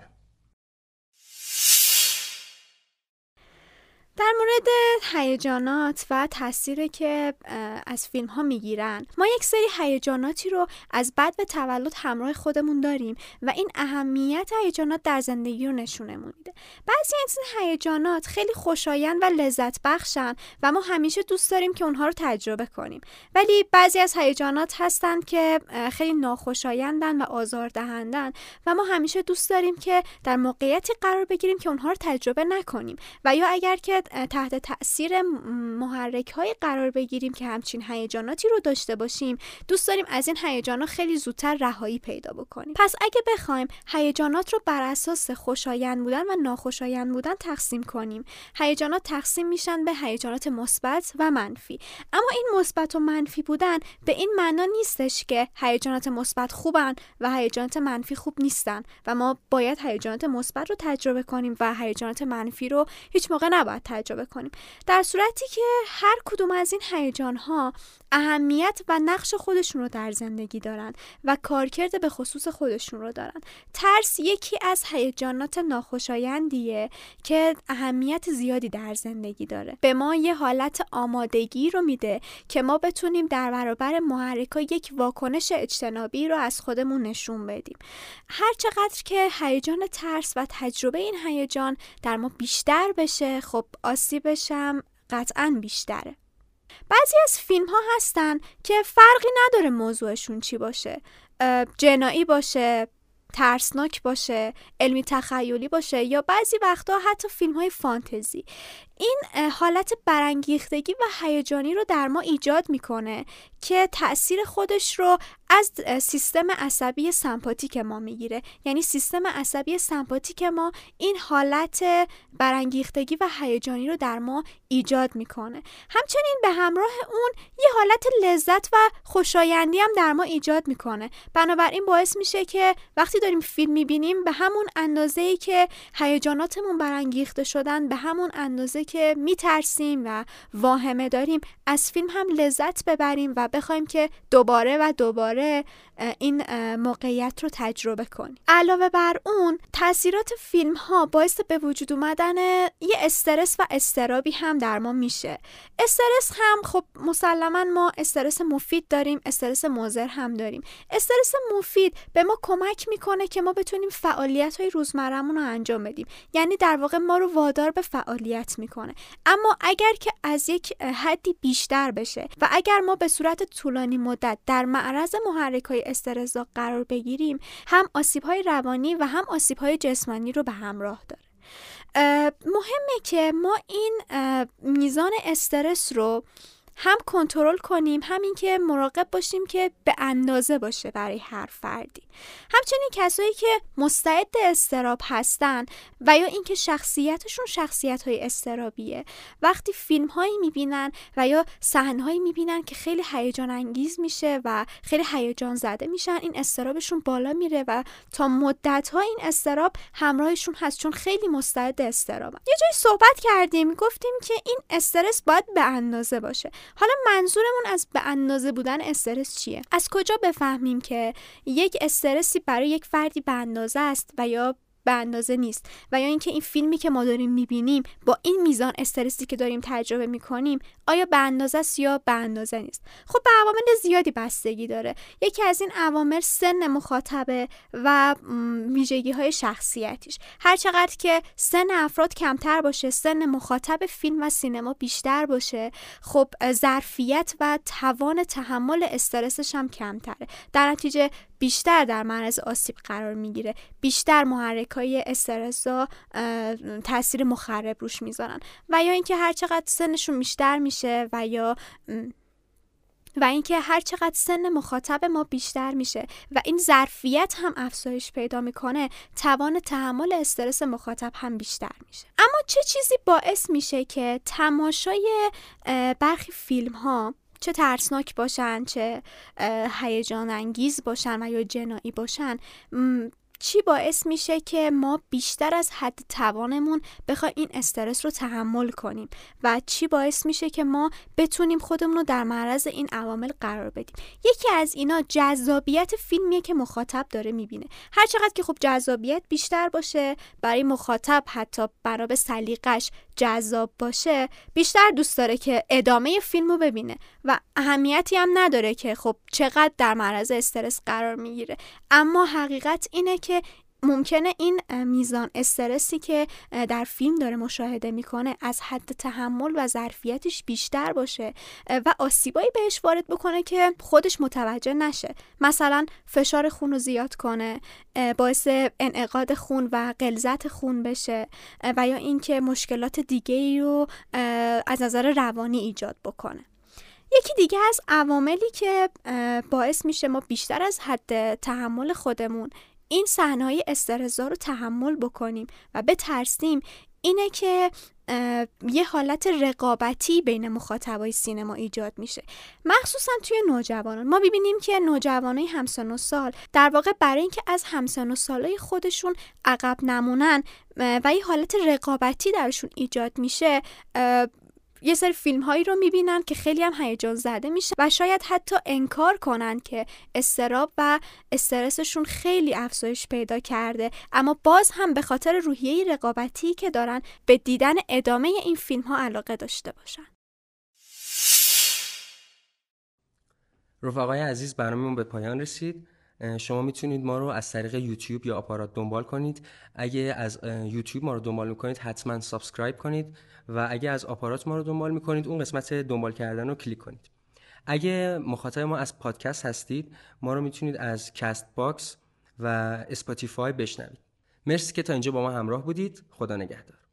در مورد هیجانات و تأثیری که از فیلم ها میگیرن، ما یک سری هیجاناتی رو از بد به تولد همراه خودمون داریم و این اهمیت هیجانات در زندگی رو نشونمون میده. بعضی از این هیجانات خیلی خوشایند و لذت بخشن و ما همیشه دوست داریم که اونها رو تجربه کنیم، ولی بعضی از هیجانات هستن که خیلی ناخوشایندن و آزاردهندن و ما همیشه دوست داریم که در موقعیتی قرار بگیریم که اونها رو تجربه نکنیم و یا اگر که تحت تأثیر محرک های قرار بگیریم که همچین هیجاناتی رو داشته باشیم، دوست داریم از این هیجانا خیلی زودتر رهایی پیدا بکنیم. پس اگه بخوایم هیجانات رو بر اساس خوشایند بودن و ناخوشایند بودن تقسیم کنیم، هیجانات تقسیم میشن به هیجانات مثبت و منفی. اما این مثبت و منفی بودن به این معنا نیستش که هیجانات مثبت خوبن و هیجانات منفی خوب نیستن و ما باید هیجانات مثبت رو تجربه کنیم و هیجانات منفی رو هیچ موقع نباید تجربه کنیم. در صورتی که هر کدوم از این هیجان‌ها اهمیت و نقش خودشون رو در زندگی دارن و کارکرد به خصوص خودشون رو دارن. ترس یکی از هیجانات ناخوشایندیه که اهمیت زیادی در زندگی داره. به ما یه حالت آمادگی رو میده که ما بتونیم در برابر محرک‌ها یک واکنش اجتنابی رو از خودمون نشون بدیم. هر چقدر که هیجان ترس و تجربه این هیجان در ما بیشتر بشه، خب آسیبش هم قطعاً بیشتره. بعضی از فیلم ها هستن که فرقی نداره موضوعشون چی باشه، جنایی باشه، ترسناک باشه، علمی تخیلی باشه، یا بعضی وقتا حتی فیلم های فانتزی. این حالت برانگیختگی و هیجانی رو در ما ایجاد میکنه که تأثیر خودش رو از سیستم عصبی سمپاتیک ما میگیره. یعنی سیستم عصبی سمپاتیک ما این حالت برانگیختگی و هیجانی رو در ما ایجاد میکنه. همچنین به همراه اون یه حالت لذت و خوشایندی هم در ما ایجاد میکنه. بنابراین باعث میشه که وقتی داریم فیلم میبینیم، به همون اندازه‌ای که هیجاناتمون برانگیخته شدن، به همون اندازه که میترسیم و واهمه داریم، از فیلم هم لذت ببریم و بخوایم که دوباره و دوباره این موقعیت رو تجربه کنیم. علاوه بر اون، تاثیرات فیلم ها باعث به وجود اومدن یه استرس و اضطرابی هم در ما میشه. استرس هم خب مسلماً ما استرس مفید داریم، استرس مضر هم داریم. استرس مفید به ما کمک میکنه که ما بتونیم فعالیت‌های روزمرمون رو انجام بدیم. یعنی در واقع ما رو وادار به فعالیت میکنه. اما اگر که از یک حدی بیشتر بشه و اگر ما به صورت طولانی مدت در معرض محرک‌های استرس قرار بگیریم، هم آسیب‌های روانی و هم آسیب‌های جسمانی رو به همراه داره. مهمه که ما این میزان استرس رو هم کنترل کنیم، همین که مراقب باشیم که به اندازه باشه برای هر فردی. همچنین کسایی که مستعد استراب هستن و یا اینکه شخصیتشون شخصیت‌های استرابیه، وقتی فیلم‌هایی می‌بینن و یا صحنه‌هایی می‌بینن که خیلی هیجان انگیز میشه و خیلی هیجان زده میشن، این استرابشون بالا میره و تا مدت‌ها این استراب همراهشون هست، چون خیلی مستعد استرابن. یه جایی صحبت کردیم، گفتیم که این استرس باید به اندازه باشه. حالا منظورمون از به اندازه بودن استرس چیه؟ از کجا بفهمیم که یک استرسی برای یک فردی به اندازه است و یا به اندازه نیست، و یا اینکه این فیلمی که ما داریم میبینیم با این میزان استرسی که داریم تجربه میکنیم آیا به اندازه است یا به اندازه نیست؟ خب به عوامل زیادی بستگی داره. یکی از این عوامل سن مخاطبه و ویژگی های شخصیتیش. هر چقدر که سن افراد کمتر باشه، سن مخاطب فیلم و سینما بیشتر باشه، خب ظرفیت و توان تحمل استرسش هم کمتره، در نتیجه بیشتر در معرض آسیب قرار میگیره، بیشتر محرک‌های استرس‌ها تاثیر مخرب روش میذارن، و یا اینکه هر چقدر سنشون بیشتر میشه و یا و اینکه هر چقدر سن مخاطب ما بیشتر میشه و این ظرفیت هم افزایش پیدا میکنه، توان تحمل استرس مخاطب هم بیشتر میشه. اما چه چیزی باعث میشه که تماشای برخی فیلم‌ها، چه ترسناک باشن، چه هیجان انگیز باشن و یا جنایی باشن، چی باعث میشه که ما بیشتر از حد توانمون بخوایم این استرس رو تحمل کنیم و چی باعث میشه که ما بتونیم خودمون رو در معرض این عوامل قرار بدیم؟ یکی از اینا جذابیت فیلمیه که مخاطب داره میبینه. هر چقدر که خب جذابیت بیشتر باشه، برای مخاطب حتی برای سلیقش جذاب باشه، بیشتر دوست داره که ادامه فیلم رو ببینه و اهمیتی هم نداره که خب چقدر در معرض استرس قرار میگیره. اما حقیقت اینه که ممکنه این میزان استرسی که در فیلم داره مشاهده میکنه از حد تحمل و ظرفیتش بیشتر باشه و آسیبایی بهش وارد بکنه که خودش متوجه نشه. مثلا فشار خون رو زیاد کنه، باعث انعقاد خون و غلظت خون بشه، و یا اینکه مشکلات دیگه‌ای رو از نظر روانی ایجاد بکنه. یکی دیگه از عواملی که باعث میشه ما بیشتر از حد تحمل خودمون این صحنه‌های استرس‌زا رو تحمل بکنیم و بترسیم، اینه که یه حالت رقابتی بین مخاطبای سینما ایجاد میشه، مخصوصا توی نوجوانان. ما ببینیم که نوجوانای همسن و سال در واقع برای اینکه از همسن و سالای خودشون عقب نمونن و یه حالت رقابتی درشون ایجاد میشه، یه سری فیلم هایی رو میبینن که خیلی هم هیجان زده میشن و شاید حتی انکار کنن که اضطراب و استرسشون خیلی افزایش پیدا کرده، اما باز هم به خاطر روحیه رقابتی که دارن به دیدن ادامه این فیلم ها علاقه داشته باشن. رفقای عزیز، برنامه‌مون به پایان رسید. شما میتونید ما رو از طریق یوتیوب یا آپارات دنبال کنید. اگه از یوتیوب ما رو دنبال میکنید حتما سابسکرایب کنید و اگه از آپارات ما رو دنبال میکنید اون قسمت دنبال کردن رو کلیک کنید. اگه مخاطب ما از پادکست هستید ما رو میتونید از کست باکس و اسپاتیفای بشنوید. مرسی که تا اینجا با ما همراه بودید. خدا نگهدار.